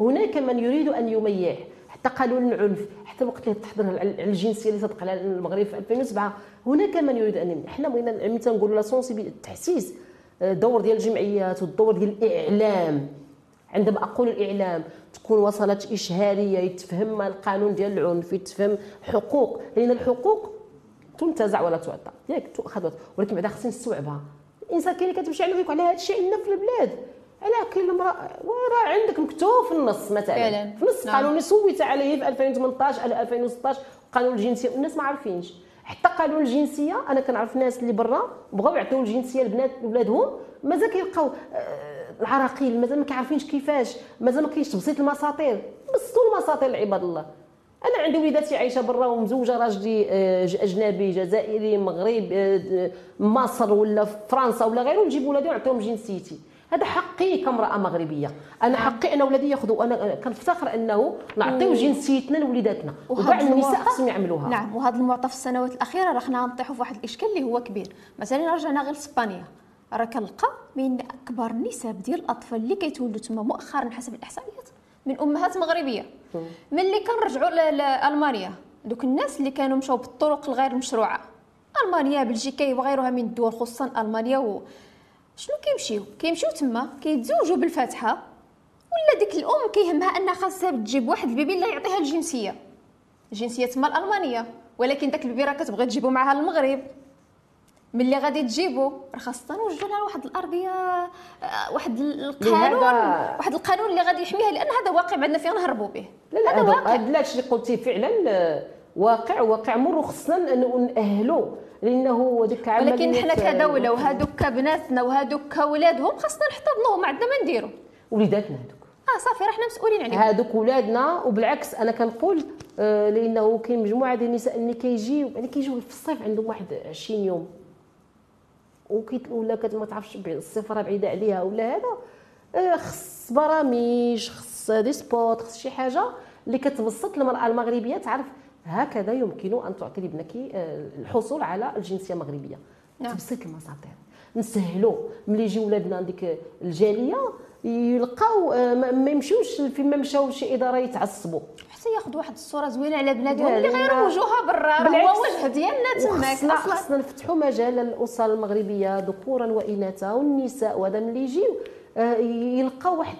هناك من يريد ان يميع حتى قانون العنف حتى الوقت اللي تحضر على الجنسيه اللي صدق على المغرب في ألفين وسبعة هناك من يريد ان يمنع. حنا بغينا متى نقولوا لا سونسيبي التحسيس الدور ديال الجمعيات والدور ديال الاعلام. عندما اقول الاعلام تكون وصلت اشهاريه يتفهم القانون ديال العنف يتفهم حقوق لان الحقوق تنتزع ولا تعطى ياك تؤخذ ولكن بعدا خصنا نستوعبها. الانسان كاين اللي كتمشي على ويك على هذا الشيء عندنا في البلاد علاه كاين المراه راه عندك مكتوب في النص مثلا في النص قانون سويت عليه في ألفين وثمنطاش على ألفين وستطاش قانون الجنسيه والناس ما عارفينش حتى قانون الجنسيه. انا كنعرف ناس اللي برا بغاو يعطيو الجنسيه لبنات ولادهم مازال كيلقاو العراقيل مازال ما كيعرفينش كيفاش مازال ما كاينش تبسيط المساطيل. بسطوا المساطيل عباد الله. انا عندي وليداتي عايشه برا ومزوجه راجلي اجنبي جزائري مغرب مصر ولا فرنسا ولا غيره ونجيب ولادي ونعطيهم جنسيتي. هذا حقي كامراه مغربيه. انا حقي ان ولادي ياخذوا انا كنفتخر انه نعطيو جنسيتنا لوليداتنا وكاع النساء خصهم يعملوها. نعم وهذا المعطى في السنوات الاخيره راه حنا غنطيحوا في واحد الاشكال اللي هو كبير. مثلا رجعنا غير لاسبانيا راه كنلقى من اكبر النسب ديال الاطفال اللي كيتولدوا تما مؤخرا حسب الاحصائيات من امهات مغربيه. ملي كنرجعوا لالمانيا دوك الناس اللي كانوا مشاو بالطرق الغير مشروعه المانيا بلجيكا وغيرها من الدول خصوصا المانيا و شنو كيمشيو كيمشيو تما كيتزوجوا بالفاتحه ولا ديك الام كيهمها انها خاصها تجيب واحد البيبي اللي يعطيها الجنسيه الجنسيه تما الالمانيه ولكن داك البيبي راه كتبغي تجيبو معها المغرب. ملي غادي تجيبو راه خاصنا نوجدو لها واحد الارضيه واحد القانون واحد القانون اللي غادي يحميها لان هذا واقع عندنا فيه نهربوا به. لا لا هذا واقع هذا اللي قلتي فعلا واقع واقع مر وخصنا نأهلو لانه هو ديك عمليه. ولكن حنا كدوله وهذوك بناتنا وهذوك ولادهم خاصنا نحتضنوهم، ما عندنا ما نديرو. وليداتنا هذوك اه صافي راه حنا مسؤولين عليهم، هذوك ولادنا. وبالعكس انا كنقول آه لانه كاين مجموعه ديال النساء اللي كيجيو بعدا كيجيو في الصيف عندهم واحد عشرين يوم وكيت ولا ما تعرفش الصيف راه بعيده عليها ولا هذا آه خص برامج، خص دي سبوت، خص شي حاجه اللي كتبسط المراه المغربيه تعرف هكذا يمكن ان تعطي لابنك الحصول على الجنسيه المغربيه. نعم. تبسيط المساطير، نسهلوا ملي يجيو ولادنا ديك الجاليه يلقاو ما يمشيوش فيما مشاو شي اداره يتعصبوا، حتى ياخذ واحد الصوره زوينه على بلادهم اللي غير وجهها برا هو وجه ديالنا تماك. اصلا خصنا نفتحوا مجال للاسر المغربيه ذكورا واناثا والنساء، وهذا ملي يجيو يلقاو واحد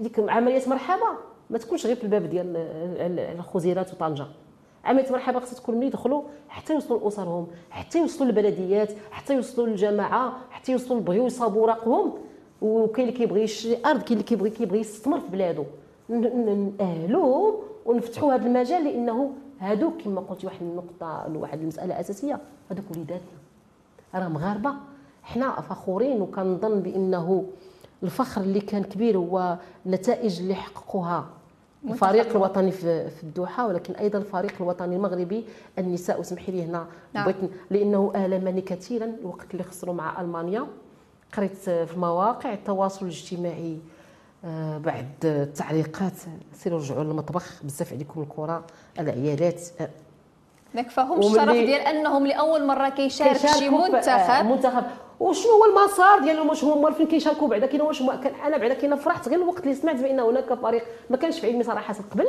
ديك عمليه مرحبا ما تكونش غير في الباب ديال الخزيرات وطنجه. عمليه مرحبا خصها تكون ملي يدخلوا حتى يوصلوا لاسرهم، حتى يوصلوا للبلديات، حتى يوصلوا للجماعه، حتى يوصلوا بغيو يصابوا اوراقهم. وكاين اللي كيبغي يشري ارض، كاين اللي كيبغي كيبغي يستثمر في بلادو، نأهلوهم ونفتحوا هذا المجال. لانه هذوك كما قلتي واحد النقطه واحد المساله اساسيه، هذوك وليداتنا راه مغاربه، حنا فخورين. وكنظن بانه الفخر اللي كان كبير هو النتائج اللي حققوها الفريق الوطني في الدوحه، ولكن ايضا الفريق الوطني المغربي النساء. وسمحي لي هنا بغيت لانه المني كثيرا الوقت اللي خسروا مع المانيا. قريت في مواقع التواصل الاجتماعي بعد التعليقات سيروا رجعوا للمطبخ، بزاف عليكم الكره العيالات. ما كفاهمش الشرف ديال انهم لاول مره كيشارك شي منتخب منتخب وشنو هو المسار ديالهم، واش هما فين كيشاركوا بعدا كاين، واش انا بعدا كاين. فرحت غير الوقت اللي سمعت بان هناك فريق ما كانش في علمي صراحه قبل،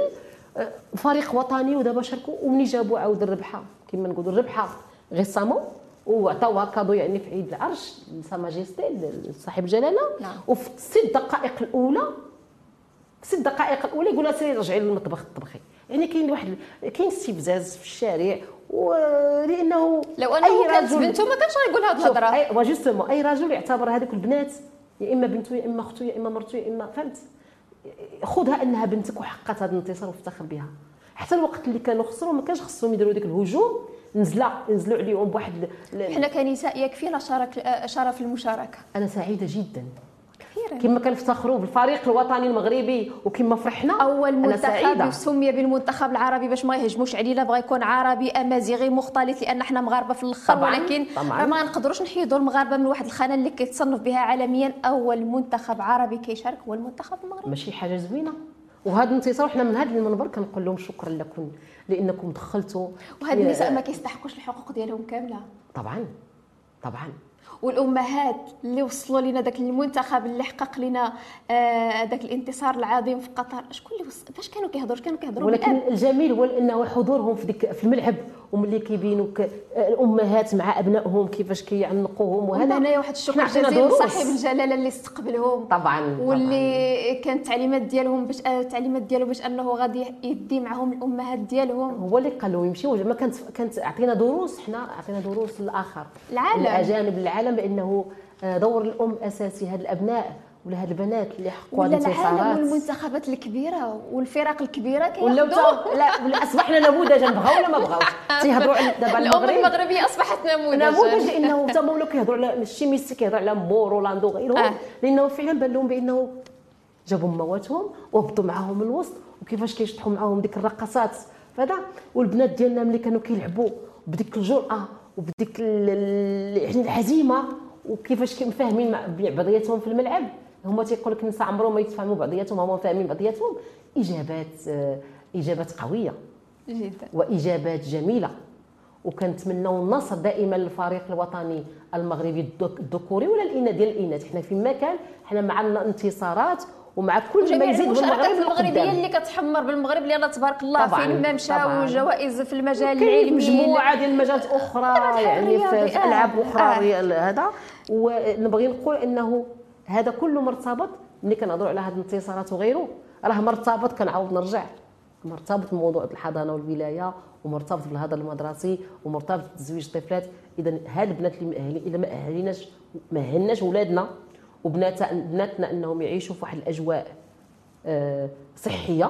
فريق وطني ودابا شاركوا ومني جابوا عاود الربحه كما نقولوا الربحه غير صامو وعطاوها كادو يعني في عيد العرش لساماجيستي لصاحب جلاله. نعم. وفي الست دقائق الاولى في الست دقائق الاولى يقول لها سيري رجعي للمطبخ طبخي. يعني كاين واحد كاين استفزاز في الشارع، ولانه لو انا أي كانت بنته ما كانش غيقول هذه الهضره. وجوستومون اي راجل يعتبر هذوك البنات يا اما بنته يا اما اخته يا اما مرته يا اما فهمت، خذها انها بنتك وحققت هذا الانتصار وافتخر بها. حتى الوقت اللي كانوا خسروا ما كانش خصهم يديروا ديك الهجوم، نزلوا نزلوا عليهم بواحد. حنا كنساء يكفينا شرف شرف المشاركه. انا سعيده جدا كثيرا كما كنفتخروا بالفريق الوطني المغربي وكما فرحنا اول منتخب سمي بالمنتخب العربي باش ما يهجموش علينا، بغا يكون عربي امازيغي مختلط لان حنا مغاربه في الاخر. ولكن راه ما نقدروش نحيدوا المغاربه من واحد الخانه اللي كيتصنف بها عالميا. اول منتخب عربي كيشارك هو المنتخب المغربي، ماشي حاجه زوينه. وهذا الانتصار حنا من هذا المنبر كنقول لهم شكرا لكم لانكم دخلتوا. وهاد النساء ما كيستحقوش الحقوق ديالهم كامله طبعا طبعا. والامهات اللي وصلوا لنا داك المنتخب اللي حقق لنا آه داك الانتصار العظيم في قطر، شكون اللي وص... باش كانوا كيهضروا كانوا كيهضروا. ولكن الجميل هو انه حضورهم في ديك في الملعب وملي كيبينوا ك... الامهات مع ابنائهم كيفاش كيعنقوهم. وهذا هنايا واحد الشكر جزيل لصاحب الجلاله اللي استقبلهم طبعا، واللي كانت التعليمات ديالهم باش التعليمات ديالو باش انه غادي يدي معهم الامهات ديالهم. هو اللي قال لهم يمشيو، ما كانت كانت عطينا دروس، حنا عطينا دروس للاخر العالم الاجانب العالم بانه دور الام اساسي. هاد الابناء ولا هاد البنات اللي حققوا هاد الانتصارات والمنتخبات الكبيره والفرق الكبيره كياخذوا لا ولا اصبحنا نموذجا بغاو ولا ما بغاوش تيهضروا على دابا الام المغربيه اصبحت نموذج نموذج لانه حتى هما ولاو كيهضروا على شي ميسي كيهضروا على مور رولاندو غيرهم، لانه فعلا بان لهم بانه جابوا مواتهم وهبطوا معاهم الوسط وكيفاش كيشطحوا معاهم ديك الرقصات فدا. والبنات ديالنا ملي كانوا كيلعبوا بديك الجرأه وبديك يعني العزيمه وكيفاش كانوا فاهمين بعضياتهم في الملعب. هما تيقول لك النساء عمرهم ما يتفاهموا بعضياتهم، هما فاهمين بعضياتهم. اجابات اجابات قويه جدا واجابات جميله. وكنتمنوا النصر دائما للفريق الوطني المغربي الذكوري ولا الاناث ديال الاناث. حنا فيما كان حنا مع الانتصارات ومع كل ما يزيد بالمغرب المغربيه اللي كتحمر بالمغرب اللي يلاه تبارك الله فين ما مشاو جوائز في المجال العلمي مجموعه ديال المجالات اخرى يعني في العاب اخرى هذا. ونبغي نقول انه هذا كله مرتبط ملي كنهضروا على هذه الانتصارات وغيره راه مرتبط، كنعاود نرجع مرتبط بموضوع الحضانه والولايه ومرتبط بالهدر المدرسي ومرتبط بتزويج الطفلات. اذا هاد البنات اللي مأهلين الا ما اهليناش ما اهلناش ولادنا وبناتنا انهم يعيشوا في واحد الاجواء صحيه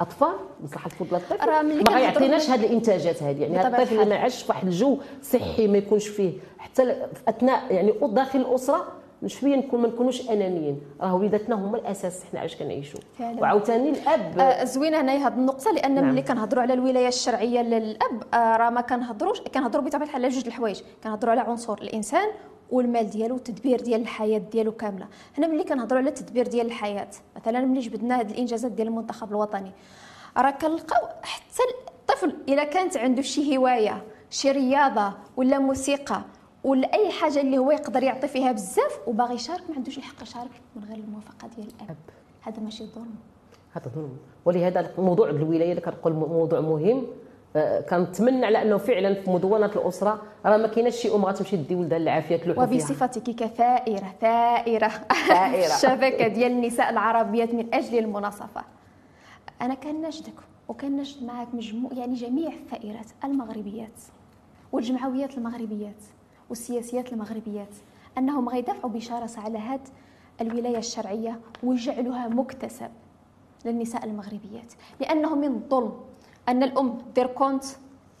اطفال مصلحه الطفل للطفل ما يعطيناش هذه الانتاجات هذه. يعني الطفل اللي ما عاش في واحد الجو صحي ما يكونش فيه حتى اثناء يعني داخل الاسره شويه نكون ما نكونوش انانيين، راه وليداتنا هما الاساس حنا علاش كنعيشوا. وعاوتاني الاب آه زوينه هنايا هذه النقطه لان نعم. ملي كنهضروا على الولايه الشرعيه للاب آه راه ما كنهضروش كنهضروا بطبيعه الحال على جوج الحوايج، كنهضروا على عنصر الانسان والمال ديالو والتدبير ديال الحياه ديالو كامله. هنا ملي كنهضروا على التدبير ديال الحياه مثلا ملي جبدنا هذه الانجازات ديال المنتخب الوطني راه كنلقاو حتى الطفل الا كانت عنده شي هوايه شي رياضه ولا موسيقى ولا اي حاجه اللي هو يقدر يعطي فيها بزاف وباغي يشارك ما عندوش الحق يشارك من غير الموافقه ديال الاب. هذا ماشي ظلم، هذا ظلم. ولهذا الموضوع بالولايه اللي كنقول موضوع مهم كنتمنى على انه فعلا في مدونات الاسره راه ما كايناش شي ام غتمشي تدي ولدها للعافيه تلوح فيها. وبصفتك كثائره ثائره ثائره الشبكه ديال النساء العربيات من اجل المناصفه، انا كنناشدك وكنناشد معك مجموع يعني جميع الثائرات المغربيات والجمعويات المغربيات والسياسيات المغربيات انهم غيدافعوا بشراسه على هاد الولايه الشرعيه ويجعلوها مكتسب للنساء المغربيات، لانه من الظلم ان الام دير كونت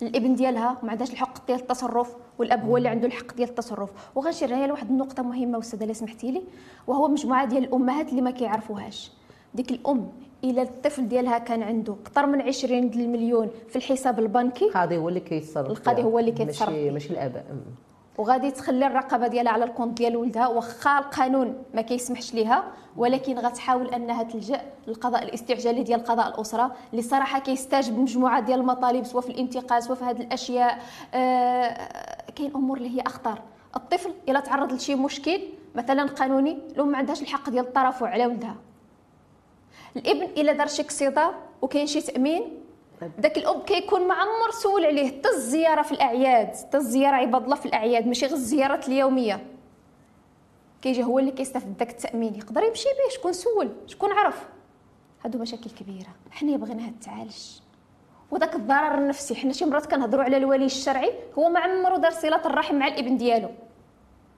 الابن ديالها وما عندهاش الحق ديال التصرف والاب هو اللي عنده الحق ديال التصرف. وغنشير هنا لواحد النقطه مهمه والساده اللي سمحتي لي، وهو مجموعه ديال الامهات اللي ما كيعرفوهاش. ديك الام الى الطفل ديالها كان عنده اكثر من عشرين مليون في الحساب البنكي القاضي هو اللي كيتصرف، القاضي هو اللي كيتصرف ماشي ماشي الاباء، وغادي تخلي الرقابه ديالها على الكونط ديال ولدها واخا القانون ما كيسمحش ليها، ولكن غتحاول انها تلجا للقضاء الاستعجالي ديال قضاء الاسره اللي صراحه كيستجيب مجموعه ديال المطالب سواء في الانتقاص سواء في هذه الاشياء. آه كاين امور اللي هي اخطر. الطفل الا تعرض لشي مشكل مثلا قانوني الام ما عندهاش الحق ديال الترافع على ولدها. الابن الا دار شي قصيده وكاين شي تامين داك الاب كيكون ما عمر سول عليه حتى الزياره في الاعياد، حتى الزياره عباد الله في الاعياد ماشي غير الزيارات اليوميه، كيجي هو اللي كيستافد داك التامين يقدر يمشي به. شكون سول؟ شكون عرف؟ هادو مشاكل كبيره حنا بغيناها تعالج. وداك الضرر النفسي حنا شي مرات كنهضروا على الولي الشرعي هو ما عمرو دار صله الرحم مع الابن ديالو.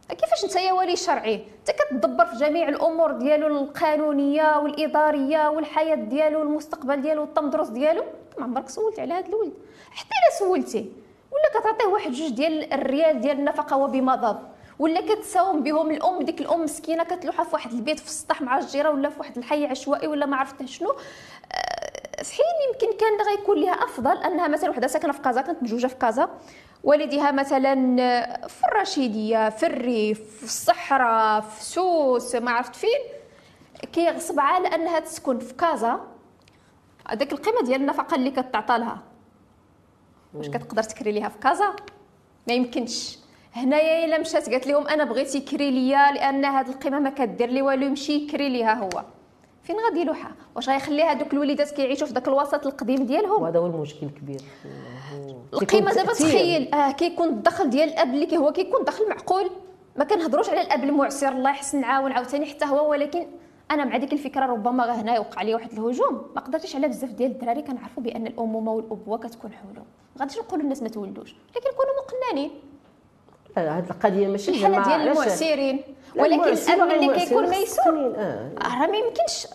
كيفاش انت يا ولي شرعي انت كتدبر في جميع الامور ديالو القانونيه والاداريه والحياه ديالو والمستقبل ديالو والتمدرس ديالو ما عمرك سولت على هذا الولد؟ حتى الا سولتي ولا كتعطيه واحد جوج ديال الريال ديال النفقه وبما مضى ولا كتساوم بهم الام. ديك الام مسكينه كتلوحها في واحد البيت في السطح مع الجيره ولا في واحد الحي عشوائي ولا ما عرفت شنو، في حين يمكن كان غيكون لها افضل انها مثلا وحده ساكنه في كازا، كانت مجوجه في كازا، والديها مثلا في الرشيديه في الريف في الصحراء في سوس ما عرفت فين، كيغصب على انها تسكن في كازا. هذيك القيمه ديال النفقه اللي كتعطى لها واش كتقدر تكري ليها في كازا؟ ما يمكنش. هنايا الا مشات قالت لهم انا بغيت يكري ليا لان هاد القيمه ما كدير لي والو يمشي يكري ليها هو، فين غادي يلوحها؟ واش غيخلي هذوك الوليدات كيعيشوا في ذاك الوسط القديم ديالهم؟ وهذا هو المشكل الكبير. القيمه دابا تخيل اه كيكون الدخل ديال الاب اللي هو كيكون دخل معقول، ما كنهضروش على الاب المعسر الله يحسن عاون عاوتاني حتى هو، ولكن انا مع ديك الفكره ربما هنا يوقع لي واحد الهجوم. ما قدرتش على بزاف ديال الدراري كنعرفوا بان الامومه والابوه كتكون حولهم. ما غاديش نقولوا الناس ما تولدوش لكن نكونوا مقنعين. هاد القضيه ماشي الحاله ديال المعسرين، ولكن الاب اللي كيكون ميسور راه ما يمكنش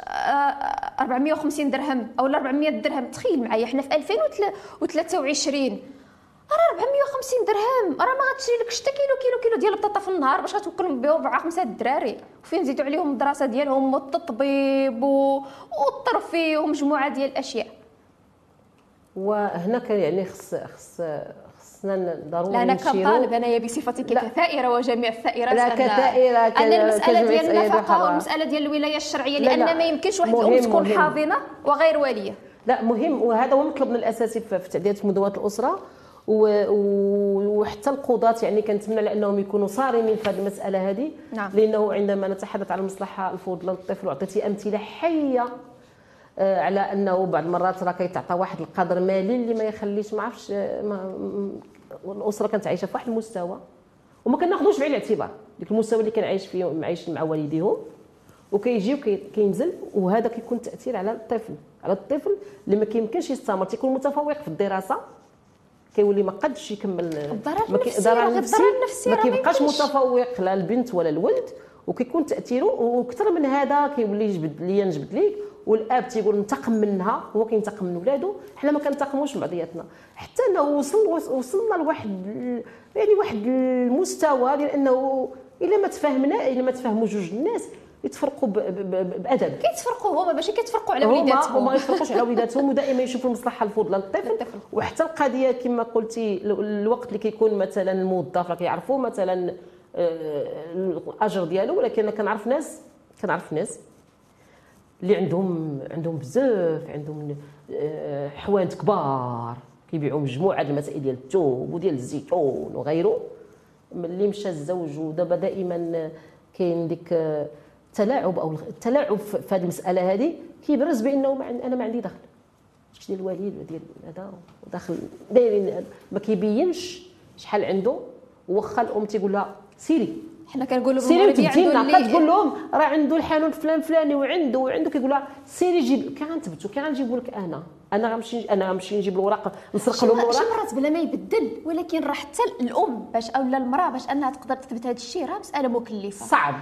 أربعمية وخمسين درهم او أربعمية درهم. تخيل معايا حنا في ألفين وثلاثة وعشرين راه أربعمية وخمسين درهم راه ما غاتشري لكش حتى كيلو كيلو كيلو ديال البطاطا في النهار باش غتوكلهم بهم مع خمسه الدراري، وفين نزيدوا عليهم الدراسه ديالهم والتطبيب والترفيه ومجموعه ديال الاشياء. وهنا كان يعني خص خص خصنا ضروري لا انا كطالب انايا بصفتي كثائره وجميع الثائرات لا كثائره ان المساله ديال النفقه والمساله ديال الولايه الشرعيه لان لا لا ما يمكنش واحد الام تكون حاضنه وغير واليه. لا مهم، وهذا هو مطلبنا الاساسي في تعديلات مدونات الاسره. وحتى القضاة يعني كنتمنى لانهم يكونوا صارمين في هذه المساله هذه. نعم. لانه عندما نتحدث عن المصلحه الفضلى للطفل وعطيتي امثله حيه على انه بعض المرات راه كيتعطى واحد القدر مالي اللي ما يخليش ما عرفش الاسره كانت عايشه في واحد المستوى وما كناخذوش بعين الاعتبار ديك المستوى اللي كان عايش فيه عايش مع والديهم وكيجي وكينزل، وهذا كيكون تاثير على الطفل على الطفل اللي ما كيمكنش يستمر، تيكون متفوق في الدراسه كيولي ما قدش يكمل. الضرر النفسي ما كيبقاش متفوق لا البنت ولا الولد وكيكون تاثيره. وكثر من هذا كيولي يجبد ليا نجبد ليك والاب تيقول انتقم منها، هو كينتقم من ولادو، حنا ما كنتقموش من بعضياتنا، حتى انه وصلنا لواحد يعني واحد المستوى ديال انه الا ما تفاهمنا الا ما تفاهموا جوج الناس يتفرقوا بادب. كيتفرقوا هما ماشي كيتفرقوا على وليداتهم، هما ما يتفرقوا على وليداتهم ودائما يشوفوا المصلحه الفضلى للطفل. وحتى القضيه كما قلتي الوقت اللي كيكون مثلا الموظف راه كيعرفوا مثلا الاجر ديالو، ولكن انا كنعرف ناس كنعرف ناس اللي عندهم عندهم بزاف عندهم حوانت كبار كيبيعوا مجموعه د المسائل ديال الثوب وديال الزيتون وغيره، ملي مشى الزوج ودابا دائما كاين ديك التلاعب او التلاعب في هذه المساله هذه كيبرز بانه ما انا ما عندي دخل شكون ديال الوالد وديال هذا وداخل دايرين ما كيبينش شحال عنده، واخا الام تيقول لها سيري حنا كنقولوا بالمغربي عندنا كتقول لهم راه عنده الحانون فلان فلاني وعنده وعنده كيقول لها سيري جيب كنثبتو كنجيبو لك انا انا غنمشي انا غنمشي نجيب الوراق نسرق لهم الوراق. شي مرات بلا ما يبدل، ولكن راه حتى الام باش اولا المراه باش انها تقدر تثبت هذا الشيء راه مساله مكلفه صعب،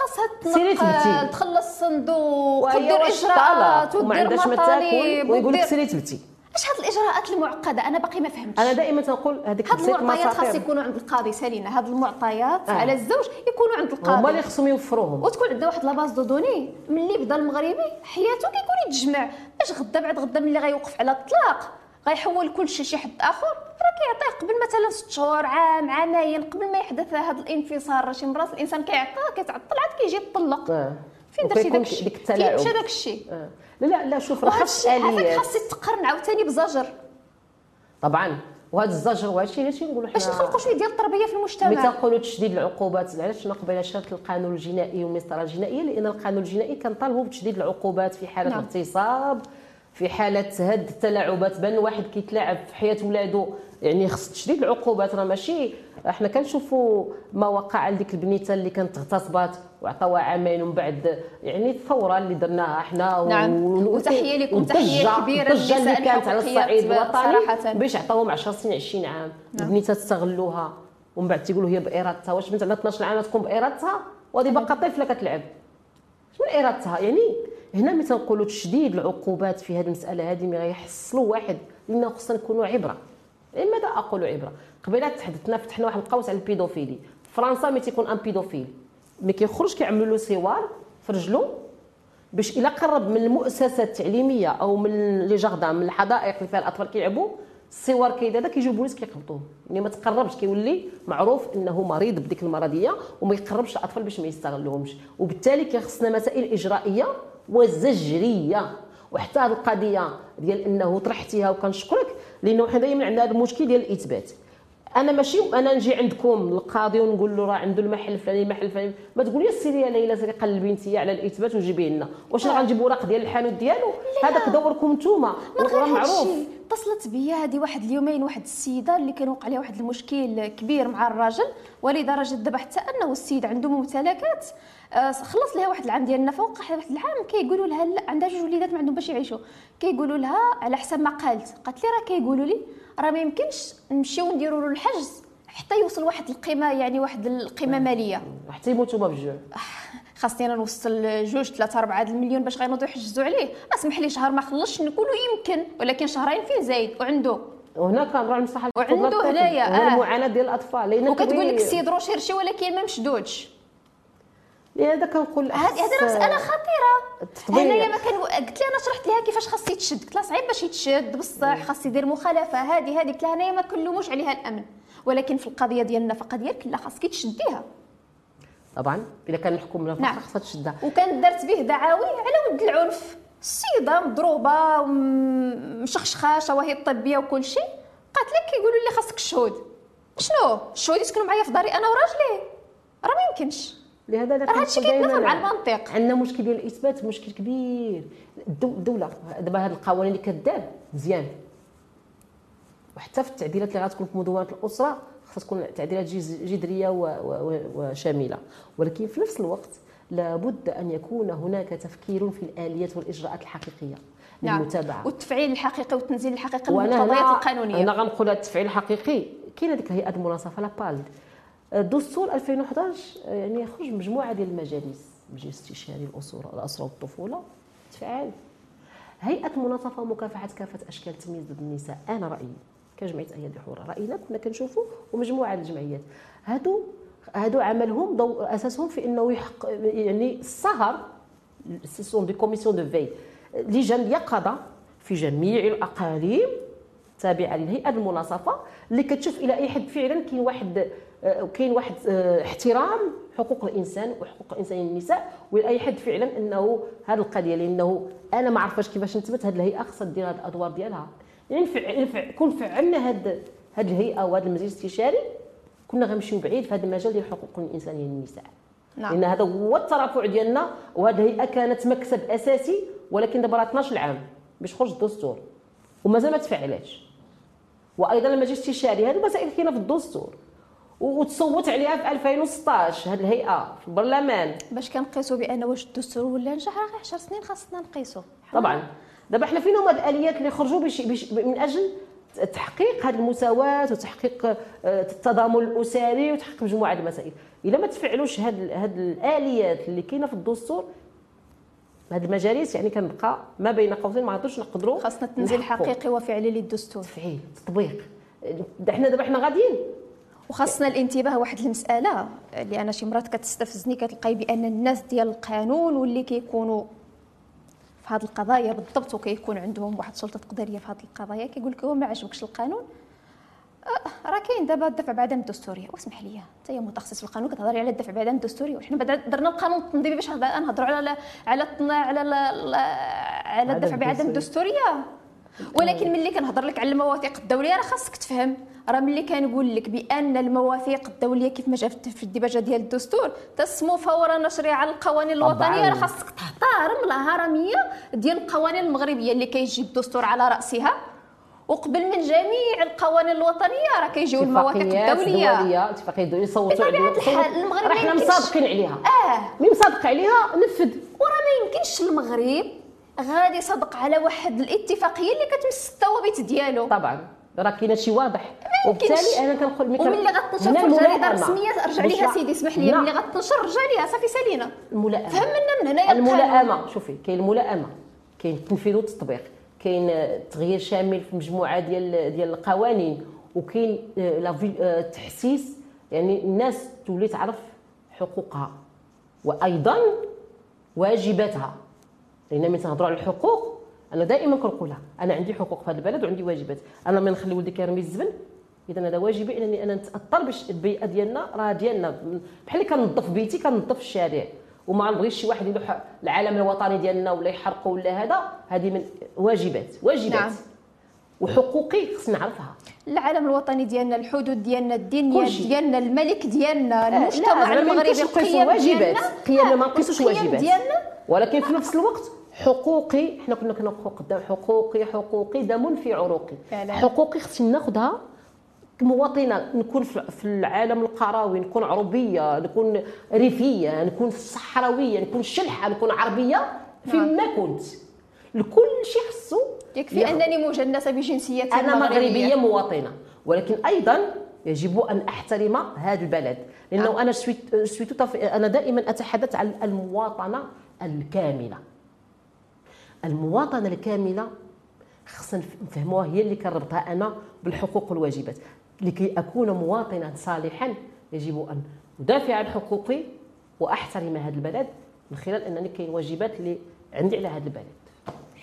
خاصها تخلص الصندوق ودير اجراءات ودير مطالب ويقول لك سيري تبتي. اش هاد الاجراءات المعقده انا باقي ما فهمتش. انا دائما تنقول هذيك هاد المعطيات خاص يكونوا عند القاضي سالينا، هاد المعطيات آه. على الزوج يكونوا عند القاضي هما اللي خصهم يوفروهم، وتكون عندنا واحد لاباز دو دوني ملي بدا المغربي حياته كيكون يتجمع باش غدا بعد غدا ملي غيوقف على الطلاق غيحول كلشي شي حد اخر راه كيعطيه قبل مثلا ست شهور عام عامين قبل ما يحدث هذا الانفصال. شي مرات الانسان كيعطاه كتعطل عاد كيجي يطلق آه. فين درتي داك الشيء؟ فين مشى داك الشيء؟ آه. لا لا لا شوف راه خاص آلية، خاص تقرن عاوتاني بزجر طبعا، وهذا الزجر وهذا الشيء هادشي نقولوا حنا باش نخلقوا شويه ديال التربيه في المجتمع. ملي تنقولوا تشديد العقوبات علاش نقبل شرط القانون الجنائي والمسطره الجنائيه؟ لان القانون الجنائي كنطالبوا بتشديد العقوبات في حاله الاغتصاب، في حاله هاد التلاعبات. بان واحد كيتلاعب في حياه ولاده يعني خص تشديد العقوبات، راه ماشي احنا كنشوفوا ما وقع لديك البنيته اللي كانت اغتصبات وعطاوها عامين ومن بعد يعني الثوره اللي درناها احنا. نعم وتحيه لكم، تحيه كبيره للنساء اللي كانت على الصعيد الوطني باش عطاوهم عشر سنين عشرين عام البنيته تستغلوها ومن بعد تيقولوا هي بارادتها. واش بنت عندها اثناش عام تكون بارادتها وهذه باقا طفله كتلعب؟ شنو ارادتها يعني؟ هنا ملي تنقولوا تشديد العقوبات في هذه المساله هذه ملي غيحصلوا واحد، لان خصنا نكونوا عبره. لماذا اقول عبره؟ قبيله تحدثنا فتحنا واحد القوس على البيدوفيلي. فرنسا ملي تيكون ان بيدوفيل ملي كيخرج كيعملوا له سوار في رجلو باش الا قرب من المؤسسه التعليميه او من لي جاردان من الحدائق اللي فيها الاطفال كيلعبوا السوار كاين هذا كيجيو البوليس كيقبطوه. ملي ما تقربش كيولي معروف انه مريض بديك المرضيه وما يقربش الاطفال باش ما يستغلوهمش، وبالتالي كيخصنا مسائل اجرائيه وزجريه. وحتى هذه القضيه ديال انه طرحتيها وكنشكرك لانه حنا دائما عندنا هذا المشكل ديال الاثبات. انا ماشي انا نجي عندكم القاضي ونقول له راه عنده المحل الفلاني المحل الفلاني، ما تقولي سيري يا ليلى سيري قلبي نتيا على الاثبات وجيبيه لنا. واش راه غنجيب اوراق ديال الحانوت ديالو؟ هذاك دوركم نتوما راه معروف. اتصلت بيا هذه واحد اليومين واحد السيده اللي كان وقع لها واحد المشكل كبير مع الراجل، ولدرجه دابا حتى انه السيد عنده ممتلكات خلص لها واحد العام ديال النفقه وقع واحد العام كيقولوا لها لا عندها جوج وليدات ما عندهم باش يعيشوا. كيقولوا لها على حسب ما قالت، قالت لي راه كيقولوا لي راه ما يمكنش نمشيو نديروا له الحجز حتى يوصل واحد القيمه يعني واحد القيمه ماليه حتى يموتوا هما بالجوع. خاصني انا نوصل جوج ثلاثه اربعه المليون باش غينوضوا يحجزوا عليه. اسمح لي شهر ما خلصش نقولوا يمكن، ولكن شهرين فيه زايد وعنده وهنا كنراعي المصلحه وعنده هنايا المعاناه ديال الاطفال. لان وكتقول لك السيد روشيرشي ولكن ما مشدودش. لهذا كنقول هذه هذه مساله خطيره. هنايا ما كان قلت لها انا شرحت لها كيفاش خاص يتشد، قلت لها صعيب باش يتشد بصح خاص يدير مخالفه هذه هذه قلت لها هنايا ما كنلوموش عليها الامن، ولكن في القضيه ديال النفقه ديالك لا خاصك تشديها طبعا الا كان الحكم لا نعم. خاصها تشدها. وكان دارت به دعاوي على ود العنف، السيده مضروبه ومشخشخاشه وهي الطبيه وكل شيء، قالت لك كيقولوا لي خاصك الشهود. شنو الشهود يسكنوا معايا في داري انا وراجلي؟ راه ما يمكنش. لهذا راه هادشي كيتنافى مع المنطق. عندنا مشكل ديال الاثبات مشكل كبير. الدوله دابا هاد القوانين اللي كدار مزيان، وحتى في التعديلات اللي غتكون في مدونات الاسره خاص تكون تعديلات جذريه وشامله، ولكن في نفس الوقت لابد ان يكون هناك تفكير في الاليات والاجراءات الحقيقيه للمتابعه. نعم. والتفعيل الحقيقي والتنزيل الحقيقي للمقتضيات القانونيه. انا غنقول هذا التفعيل الحقيقي كاينه ديك هيئه المناصفه لابالد الدستور ألفين وحداش يعني خرج مجموعه ديال المجالس، مجلس استشاري الاسره الاسره والطفوله تفعال هيئه مناصفه ومكافحه كافه اشكال التمييز ضد النساء. انا رايي كجمعيه ايادي حوره راينا كنا كنشوفوا ومجموعه الجمعيات هادو هادو عملهم ضو اساسهم في انه يحق يعني السهر سيسون دي كوميسيون دو في لجان اليقظه في جميع الاقاليم تابعه للهيئه المناصفه اللي كتشوف الى اي حد فعلا كاين واحد كاين واحد احترام حقوق الانسان وحقوق الانسان للنساء والى اي حد فعلا انه هذه القضيه لانه انا ما عرفتش كيفاش نثبت هذه الهيئه خاصها دير هذه الادوار ديالها يعني كون فعلنا هذه هذه الهيئه وهذا المجلس الاستشاري كنا غنمشيو بعيد في هذا المجال ديال حقوق الانسان للنساء. نعم. لان هذا هو الترافع ديالنا وهذه الهيئه كانت مكسب اساسي ولكن دابا راه اثنا عشر عام باش خرج الدستور ومازال ما تفعلاتش وايضا المجلس الاستشاري هذه المسائل كاينه في الدستور وتصوت عليها في ألفين وستطاش هذه الهيئه في البرلمان باش كنقيسوا بان واش الدستور ولا نجح راه عشر سنين خاصنا نقيسوا طبعا. دابا حنا فين هما الاليات اللي خرجوا باش من اجل تحقيق هذه المساواه وتحقيق التضامن الاسري وتحقيق مجموعه المسائل الا ما تفعلوش هذه هذه الاليات اللي كاينه في الدستور هاد المجالس يعني كنبقى ما بين قوسين ما عرفتوش نقدروا خاصنا تنزيل حقيقي وفعلي للدستور تفعيل تطبيق. حنا دابا حنا غاديين وخاصنا الانتباه واحد المساله اللي انا شي مرات كتستفزني كتلقاي بان الناس ديال القانون واللي كيكونوا في هاد القضايا بالضبط وكيكون عندهم واحد السلطه تقديريه في هاد القضايا كيقول لك هو ما عجبكش القانون أه راه كاين دابا الدفع بعدم الدستوريه واسمح لي حتى هي متخصص في القانون كتهضري على الدفع بعدم الدستوري وحنا بعد درنا القانون التنظيمي باش نهضروا على على على على الدفع بعدم الدستوريه ولكن ملي كنهضر لك على المواثيق الدوليه راه خاصك تفهم راه ملي كنقول لك بان المواثيق الدوليه كيف ما جا في الديباجه ديال الدستور تسمو فور نشرها على القوانين الوطنيه راه خاصك تحترم الهرميه ديال القوانين المغربيه اللي كيجي الدستور على راسها وقبل من جميع القوانين الوطنيه راه كيجيو المواثيق الدوليه اتفاقيات دوليه صوتوا عليها المغرب راه حنا مسابقين عليها اه مي مسابق عليها نفذ وراه ما يمكنش المغرب غادي صدق على واحد الاتفاقيه اللي كتمس الثوابت ديالو طبعا راه كاين شي واضح وبالتالي انا كنقول ملي وملي غتنشر في الجريده الرسميه رجع ليها سيدي اسمح لي ملي غتنشر رجع ليها صافي سالينا الملائمه فهم لنا من هنايا الملائمه شوفي كاين الملائمه كاين التنفيذ والتطبيق كاين تغيير شامل في مجموعه ديال ديال القوانين وكاين التحسيس يعني الناس تولي تعرف حقوقها وايضا واجباتها لان ملي تنهضروا على الحقوق انا دائما كنقولها انا عندي حقوق في هذا البلد وعندي واجبات انا ملي نخلي ولدي كيرمي الزبل اذا هذا واجبي انني انا نتاثر باش البيئه ديالنا راه ديالنا بحال اللي كننظف بيتي كننظف الشارع وما نبغيش شي واحد يلوح العالم الوطني ديالنا ولا يحرقه ولا هذا هذه من واجبات واجبات نعم. وحقوقي خصني نعرفها العالم الوطني ديالنا الحدود ديالنا الدنيا ديالنا الملك ديالنا آه المجتمع المغربي القيم واجبات قيم ما نقيسوش واجبات ديالنا ولكن في نفس الوقت حقوقي حنا كنا كنوقفوا قدام حقوقي حقوقي دم في عروقي فعلا. حقوقي خصني ناخذها مواطنه نكون في العالم القروي نكون عربيه نكون ريفيه نكون صحراويه نكون شلحه نكون عربيه فيما كنت لكل شيء خصو يكفي انني مجنسه بجنسيتي انا مغربيه مواطنه ولكن ايضا يجب ان احترم هذا البلد لانه آه. انا سويت سويت انا دائما اتحدث عن المواطنه الكامله المواطنه الكامله خصنا نفهموها هي اللي كنربطها انا بالحقوق والواجبات لكي أكون مواطنا صالحا يجب أن أدافع عن حقوقي وأحترم هذا البلد من خلال أنني كاين واجبات اللي عندي على هذا البلد.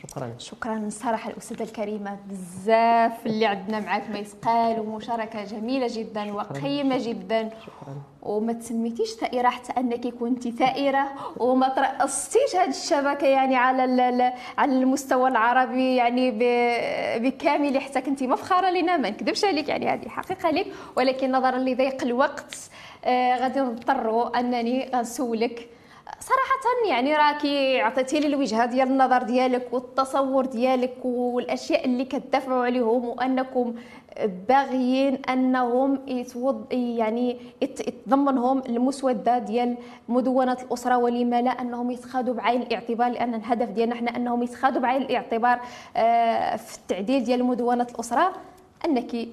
شكرا شكرا الصراحه الأستاذة الكريمة بزاف اللي عندنا معاك ما يسقال ومشاركة جميلة جدا وقيمة جدا شكرا وما تسميتيش ثائرة حتى أنك كنتي ثائرة وما ترأستيش هذه الشبكة يعني على على المستوى العربي يعني بكامل حتى كنتي مفخرة لنا ما نكذبش عليك يعني هذه حقيقة لك ولكن نظرا لضيق الوقت آه غادي نضطروا أنني غنسولك صراحة يعني راكي عطيتي لي الوجهه ديال النظر ديالك والتصور ديالك والاشياء اللي كتدافعوا عليهم وانكم باغيين انهم يتوض يعني يتضمنهم المسوده ديال مدونه الاسره ولما لا انهم يتخادوا بعين الاعتبار لان الهدف ديالنا حنا انهم يتخادوا بعين الاعتبار في التعديل ديال مدونه الاسره انك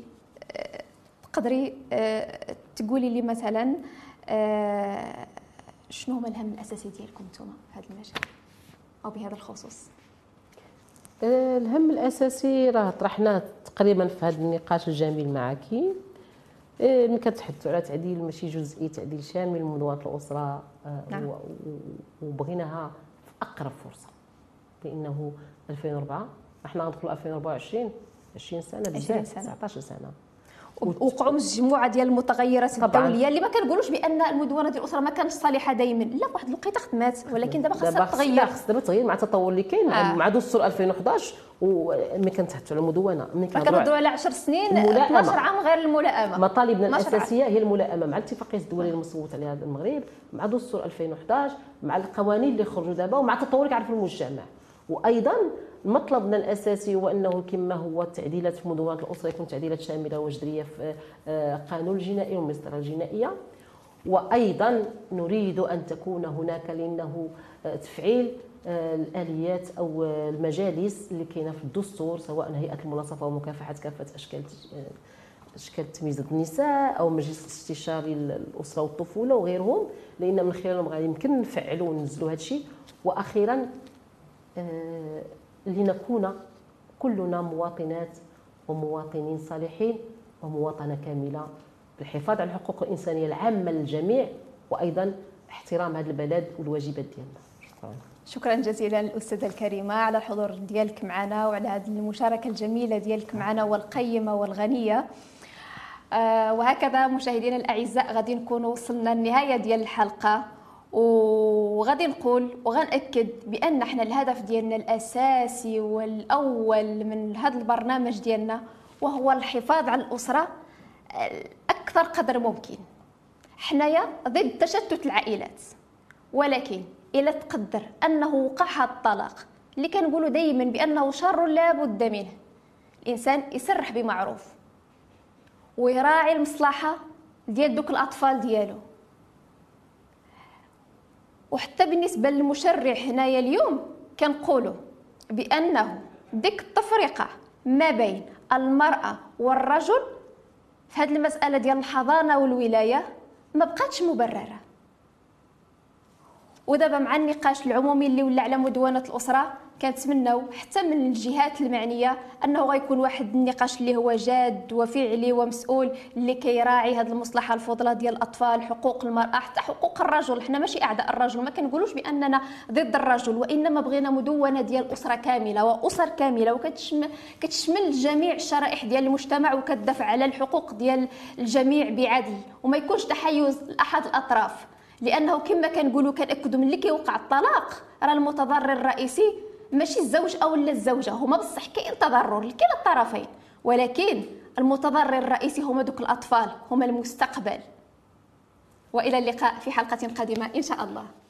تقدري تقولي لي مثلا شنو هما الهم الاساسي ديالكم نتوما في هذا المجال؟ أو بهذا الخصوص؟ الهم الأساسي راه طرحناه تقريبا في هذا النقاش الجميل معك. ملي كتحدثوا على تعديل ماشي جزئي، تعديل شامل منظومة الأسرة، نعم. وبغيناها في أقرب فرصة، لأنه ألفين وأربعة احنا غندخلوا ألفين وأربعة وعشرين عشرين سنة بزاف، تسعطاش سنة وقعوا مجموعه ديال المتغيرات الدوليه اللي ما كنقولوش بان المدونه ديال الاسره ما كانتش صالحه دايما، لا واحد الوقيته خدمات، ولكن دابا خاصها تغير، خاص دابا تغير مع التطور اللي كاين آه. مع دستور ألفين وحداش وملي كنتحدثوا على المدونه ملي كنهضروا على عشر سنين اثناش عام غير الملائمه. مطالبنا الاساسيه هي الملائمه مع الاتفاقيه الدوليه المصوت عليها المغرب، مع دستور ألفين وحداش، مع القوانين اللي خرجوا دابا، ومع تطور كيعرفوا المجتمع. وايضا مطلبنا الاساسي هو انه كما هو التعديلات في منظومه الاسره يكون تعديلات شامله وجذريه في القانون الجنائي والمسطره الجنائيه، وايضا نريد ان تكون هناك، لانه تفعيل الاليات او المجالس اللي كاينه في الدستور، سواء هيئه المناصفه ومكافحه كافه اشكال اشكال تمييز النساء او مجلس الاستشاري للاسره والطفوله وغيرهم، لان من خلالهم غادي يمكن نفعلوا وننزلوا هذا الشيء. واخيرا لنكون كلنا مواطنات ومواطنين صالحين ومواطنة كاملة بالحفاظ على الحقوق الإنسانية العامة للجميع، وأيضا احترام هذا البلد والواجبات ديالنا. شكرا. شكرا جزيلا الأستاذة الكريمة على الحضور ديالك معنا وعلى هذه المشاركة الجميلة ديالك معنا والقيمة والغنية. آه وهكذا مشاهدينا الأعزاء غادي نكونوا وصلنا للنهاية ديال الحلقة، وغادي نقول وغنأكد بأن احنا الهدف ديالنا الأساسي والأول من هذا البرنامج ديالنا وهو الحفاظ على الأسرة أكثر قدر ممكن. حنايا ضد تشتت العائلات، ولكن إلا تقدر أنه وقع الطلاق اللي كنقولوا دايما بأنه شر لا بد منه، الإنسان يسرح بمعروف ويراعي المصلحة ديال دوك الأطفال ديالو. وحتى بالنسبه للمشرع هنايا اليوم كنقولوا بانه ديك التفرقه ما بين المراه والرجل في هذه المساله ديال الحضانه والولايه ما بقاتش مبرره. ودابا مع النقاش العمومي اللي ولا على مدونه الاسره، كنتمناو حتى من الجهات المعنيه انه غيكون واحد النقاش اللي هو جاد وفعلي ومسؤول، اللي كيراعي هذه المصلحه الفضلى ديال الاطفال، حقوق المراه، حتى حقوق الرجل. حنا ماشي اعداء الرجل، ما كنقولوش باننا ضد الرجل، وانما بغينا مدونه ديال اسره كامله واسر كامله وكتشمل كتشمل جميع الشرائح ديال المجتمع، وكتدافع على الحقوق ديال الجميع بعدل، وما يكونش تحيز لاحد الاطراف. لانه كما كنقولوا كناكدوا ملي كيوقع الطلاق راه المتضرر الرئيسي ماشي الزوج او لا الزوجه، هما بصح كاين تضرر لكلا الطرفين، ولكن المتضرر الرئيسي هما دوك الاطفال، هما المستقبل. والى اللقاء في حلقه قادمه ان شاء الله.